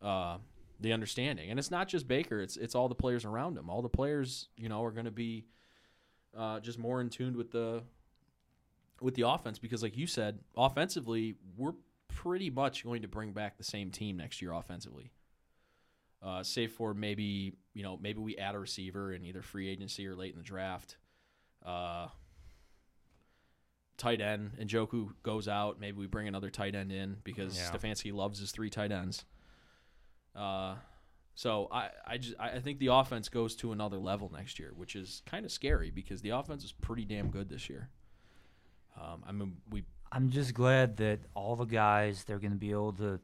the understanding. And it's not just Baker. It's all the players around him. All the players, you know, are going to be just more in tune with the offense because, like you said, offensively, we're pretty much going to bring back the same team next year offensively. Save for maybe we add a receiver in either free agency or late in the draft. Tight end, Njoku goes out. Maybe we bring another tight end in because Stefanski loves his three tight ends. So I think the offense goes to another level next year, which is kind of scary because the offense is pretty damn good this year. I'm just glad that all the guys, they're going to be able to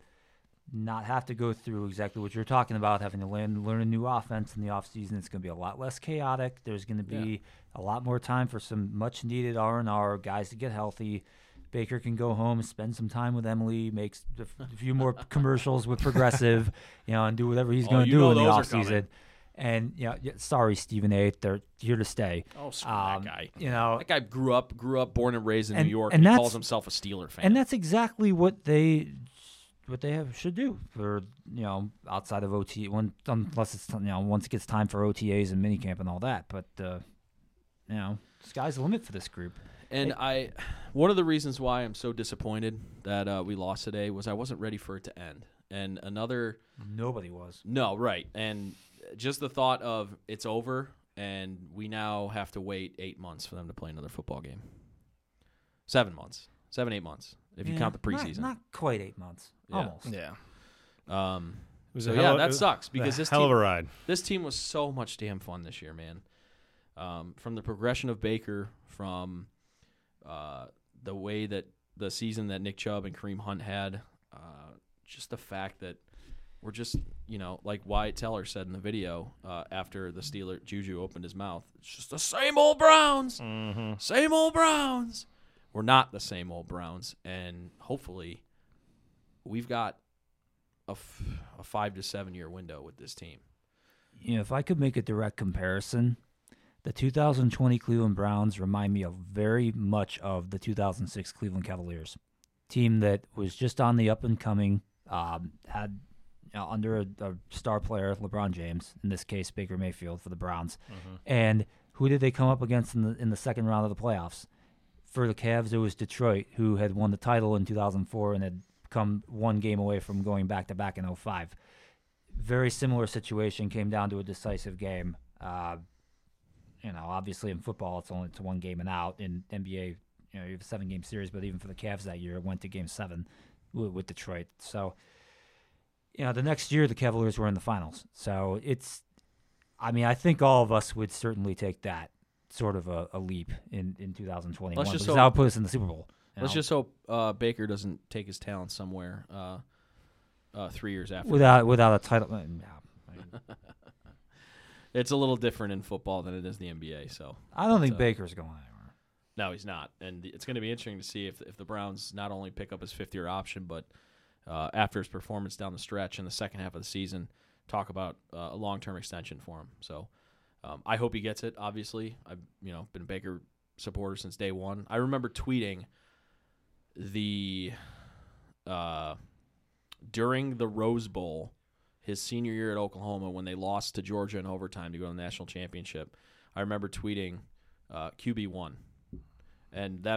not have to go through exactly what you're talking about, having to learn a new offense in the offseason. It's going to be a lot less chaotic. There's going to be a lot more time for some much-needed R&R, guys to get healthy. Baker can go home, spend some time with Emily, make a few more commercials with Progressive, you know, and do whatever he's going to do in the offseason. And, you know, sorry, Stephen A., they're here to stay. Oh, screw that guy. You know, that guy grew up, born and raised in New York, and he calls himself a Steeler fan. And that's exactly what they should do for, you know, outside of OTA, unless it's, you know, once it gets time for OTAs and minicamp and all that. But, you know, sky's the limit for this group. And one of the reasons why I'm so disappointed that we lost today was I wasn't ready for it to end. And nobody was. No, right. And just the thought of it's over and we now have to wait 8 months for them to play another football game. 7 months. 8 months. If you count the preseason. Not quite 8 months. Yeah. Almost. Yeah. That sucks because this hell of a ride. This team was so much damn fun this year, man. From the progression of Baker, from the way that the season that Nick Chubb and Kareem Hunt had, just the fact that we're just, you know, like Wyatt Teller said in the video after the Steeler Juju opened his mouth, it's just the same old Browns, mm-hmm. Same old Browns. We're not the same old Browns, and hopefully we've got a 5 to 7 year window with this team. You know, if I could make a direct comparison, the 2020 Cleveland Browns remind me of very much of the 2006 Cleveland Cavaliers, team that was just on the up and coming, had under a star player, LeBron James, in this case Baker Mayfield for the Browns. Mm-hmm. And who did they come up against in the second round of the playoffs? For the Cavs, it was Detroit, who had won the title in 2004 and had come one game away from going back-to-back in 2005. Very similar situation, came down to a decisive game. You know, obviously in football, it's only to one game and out. In NBA, you know, you have a 7-game series, but even for the Cavs that year, it went to game 7 with Detroit. So, you know, the next year the Cavaliers were in the finals. So it's, I mean, I think all of us would certainly take that sort of a leap in 2021. That would put us in the Super Bowl. Just hope Baker doesn't take his talent somewhere 3 years after. Without a title. No. It's a little different in football than it is in the NBA. So I don't think Baker's going anywhere. No, he's not. And it's going to be interesting to see if the Browns not only pick up his fifth-year option, but after his performance down the stretch in the second half of the season, talk about a long-term extension for him. So I hope he gets it, obviously. I've been a Baker supporter since day one. I remember tweeting during the Rose Bowl, his senior year at Oklahoma, when they lost to Georgia in overtime to go to the national championship, I remember tweeting QB1, and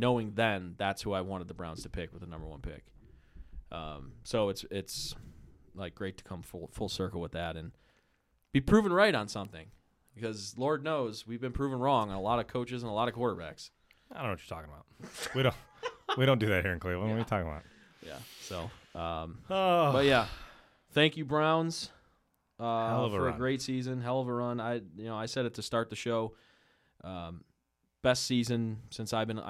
knowing then that's who I wanted the Browns to pick with the number 1 pick. So it's like great to come full circle with that and be proven right on something, because Lord knows we've been proven wrong on a lot of coaches and a lot of quarterbacks. I don't know what you're talking about. We don't do that here in Cleveland. Yeah. What are you talking about? Yeah. So, but yeah. Thank you, Browns, for a great season. Hell of a run. I said it to start the show. Best season since I've been.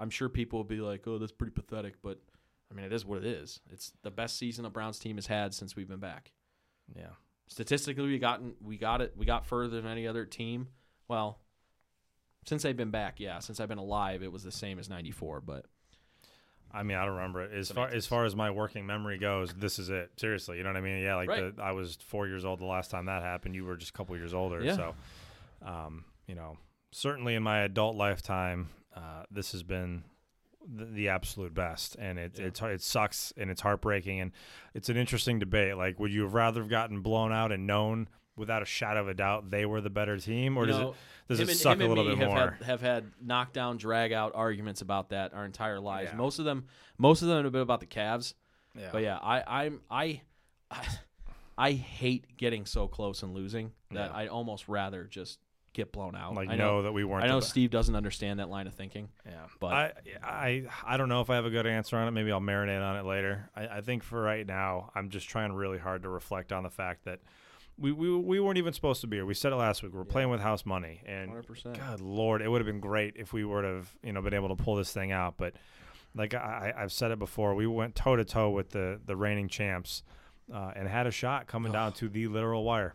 I'm sure people will be like, "Oh, that's pretty pathetic," but I mean, it is what it is. It's the best season a Browns team has had since we've been back. Yeah. Statistically, we got further than any other team. Well, since they've been back, yeah. Since I've been alive, it was the same as '94, but. I mean, I don't remember it. As far as my working memory goes, this is it. Seriously, you know what I mean? Yeah, like right. I was 4 years old the last time that happened. You were just a couple years older. Yeah. So, certainly in my adult lifetime, this has been the absolute best. And it sucks and it's heartbreaking. And it's an interesting debate. Like, would you have rather have gotten blown out and known without a shadow of a doubt they were the better team? Or does it suck a little bit more? Have had knockdown, drag-out arguments about that our entire lives. Yeah. Most of them are a bit about the Cavs. Yeah. But, yeah, I hate getting so close and losing that I'd almost rather just get blown out. Like, I know that we weren't. I know Steve doesn't understand that line of thinking. Yeah. But I don't know if I have a good answer on it. Maybe I'll marinate on it later. I think for right now I'm just trying really hard to reflect on the fact that We weren't even supposed to be here. We said it last week. We're playing with house money, and 100%. God Lord, it would have been great if we would have been able to pull this thing out. But like I've said it before, we went toe to toe with the reigning champs and had a shot coming down to the literal wire.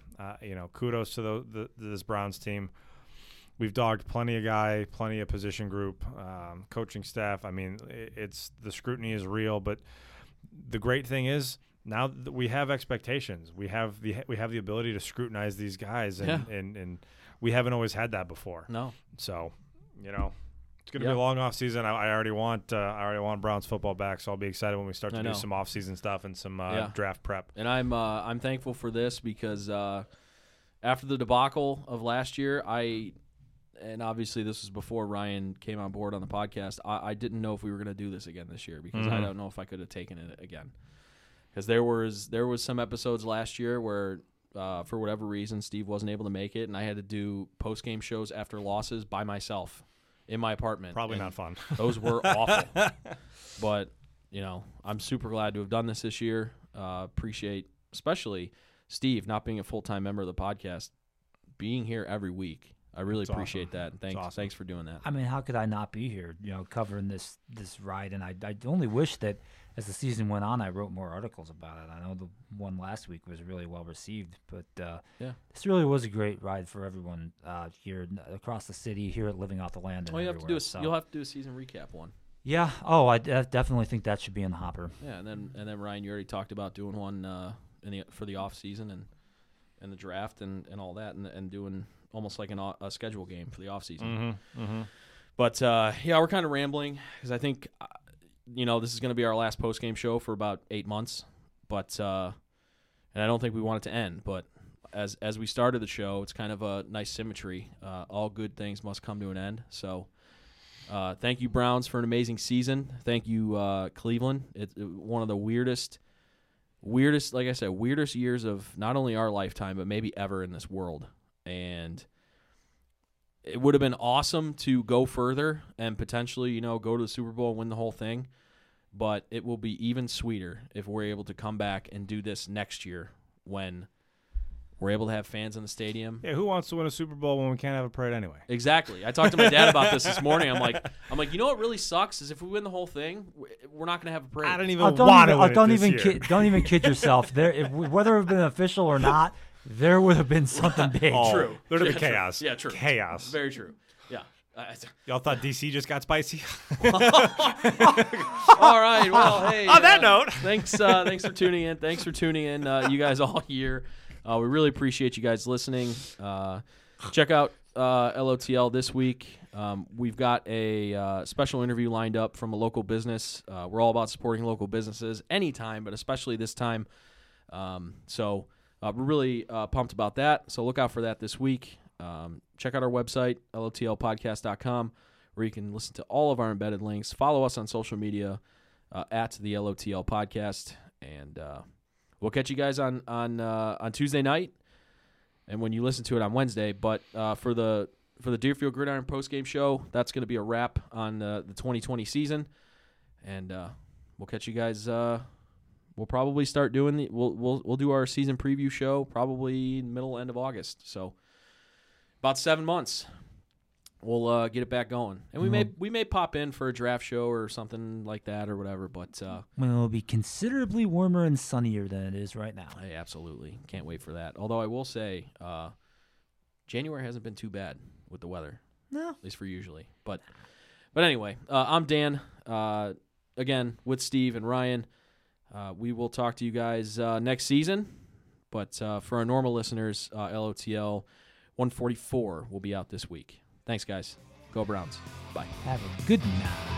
Kudos to this Browns team. We've dogged plenty of position group, coaching staff. I mean, the scrutiny is real, but the great thing is. now that we have expectations. We have the ability to scrutinize these guys, and we haven't always had that before. No. So, you know, it's going to be a long off season. I already want Browns football back, so I'll be excited when we start to do some off season stuff and some draft prep. And I'm thankful for this because after the debacle of last year, and obviously this was before Ryan came on board on the podcast, I didn't know if we were going to do this again this year because I don't know if I could have taken it again. Because there was some episodes last year where, for whatever reason, Steve wasn't able to make it, and I had to do post-game shows after losses by myself in my apartment. Probably not fun. Those were awful. But, you know, I'm super glad to have done this year. Appreciate, especially Steve, not being a full-time member of the podcast, being here every week. I really appreciate that. And thanks for doing that. I mean, how could I not be here, you know, covering this ride? And I only wish that as the season went on, I wrote more articles about it. I know the one last week was really well received, but this really was a great ride for everyone here across the city, here at Living Off the Land. And you'll have to do a season recap one. Yeah. Oh, I definitely think that should be in the hopper. Yeah, and then Ryan, you already talked about doing one for the off season and the draft and all that, and doing almost like a schedule game for the offseason. Mm-hmm, mm-hmm. But, we're kind of rambling because I think, you know, this is going to be our last post-game show for about 8 months. But and I don't think we want it to end. But as we started the show, it's kind of a nice symmetry. All good things must come to an end. So thank you, Browns, for an amazing season. Thank you, Cleveland. It's one of the weirdest, like I said, weirdest years of not only our lifetime but maybe ever in this world. And it would have been awesome to go further and potentially, you know, go to the Super Bowl and win the whole thing. But it will be even sweeter if we're able to come back and do this next year when we're able to have fans in the stadium. Yeah, who wants to win a Super Bowl when we can't have a parade anyway? Exactly. I talked to my dad about this morning. I'm like, you know what really sucks is if we win the whole thing, we're not going to have a parade. I don't even want to win it this year. Don't even kid yourself. Whether it would have been official or not, there would have been something big. Oh, true. There would have been chaos. True. Yeah, true. Chaos. Very true. Yeah. Y'all thought DC just got spicy? All right. Well, hey. On that note. Thanks for tuning in. Thanks for tuning in, you guys, all year. We really appreciate you guys listening. Check out LOTL this week. We've got a special interview lined up from a local business. We're all about supporting local businesses anytime, but especially this time. We're really pumped about that, so look out for that this week. Check out our website, lotlpodcast.com, where you can listen to all of our embedded links. Follow us on social media at the LOTL Podcast, and we'll catch you guys on Tuesday night, and when you listen to it on Wednesday. But for the Deerfield Gridiron postgame show, that's going to be a wrap on the 2020 season, and we'll catch you guys. We'll probably start doing we'll do our season preview show probably middle end of August. So about 7 months, we'll get it back going, and we may pop in for a draft show or something like that or whatever. But it'll be considerably warmer and sunnier than it is right now. Hey, absolutely, can't wait for that. Although I will say, January hasn't been too bad with the weather. No, at least for usually. But anyway, I'm Dan again with Steve and Ryan. We will talk to you guys next season, but for our normal listeners, LOTL 144 will be out this week. Thanks, guys. Go Browns. Bye. Have a good night.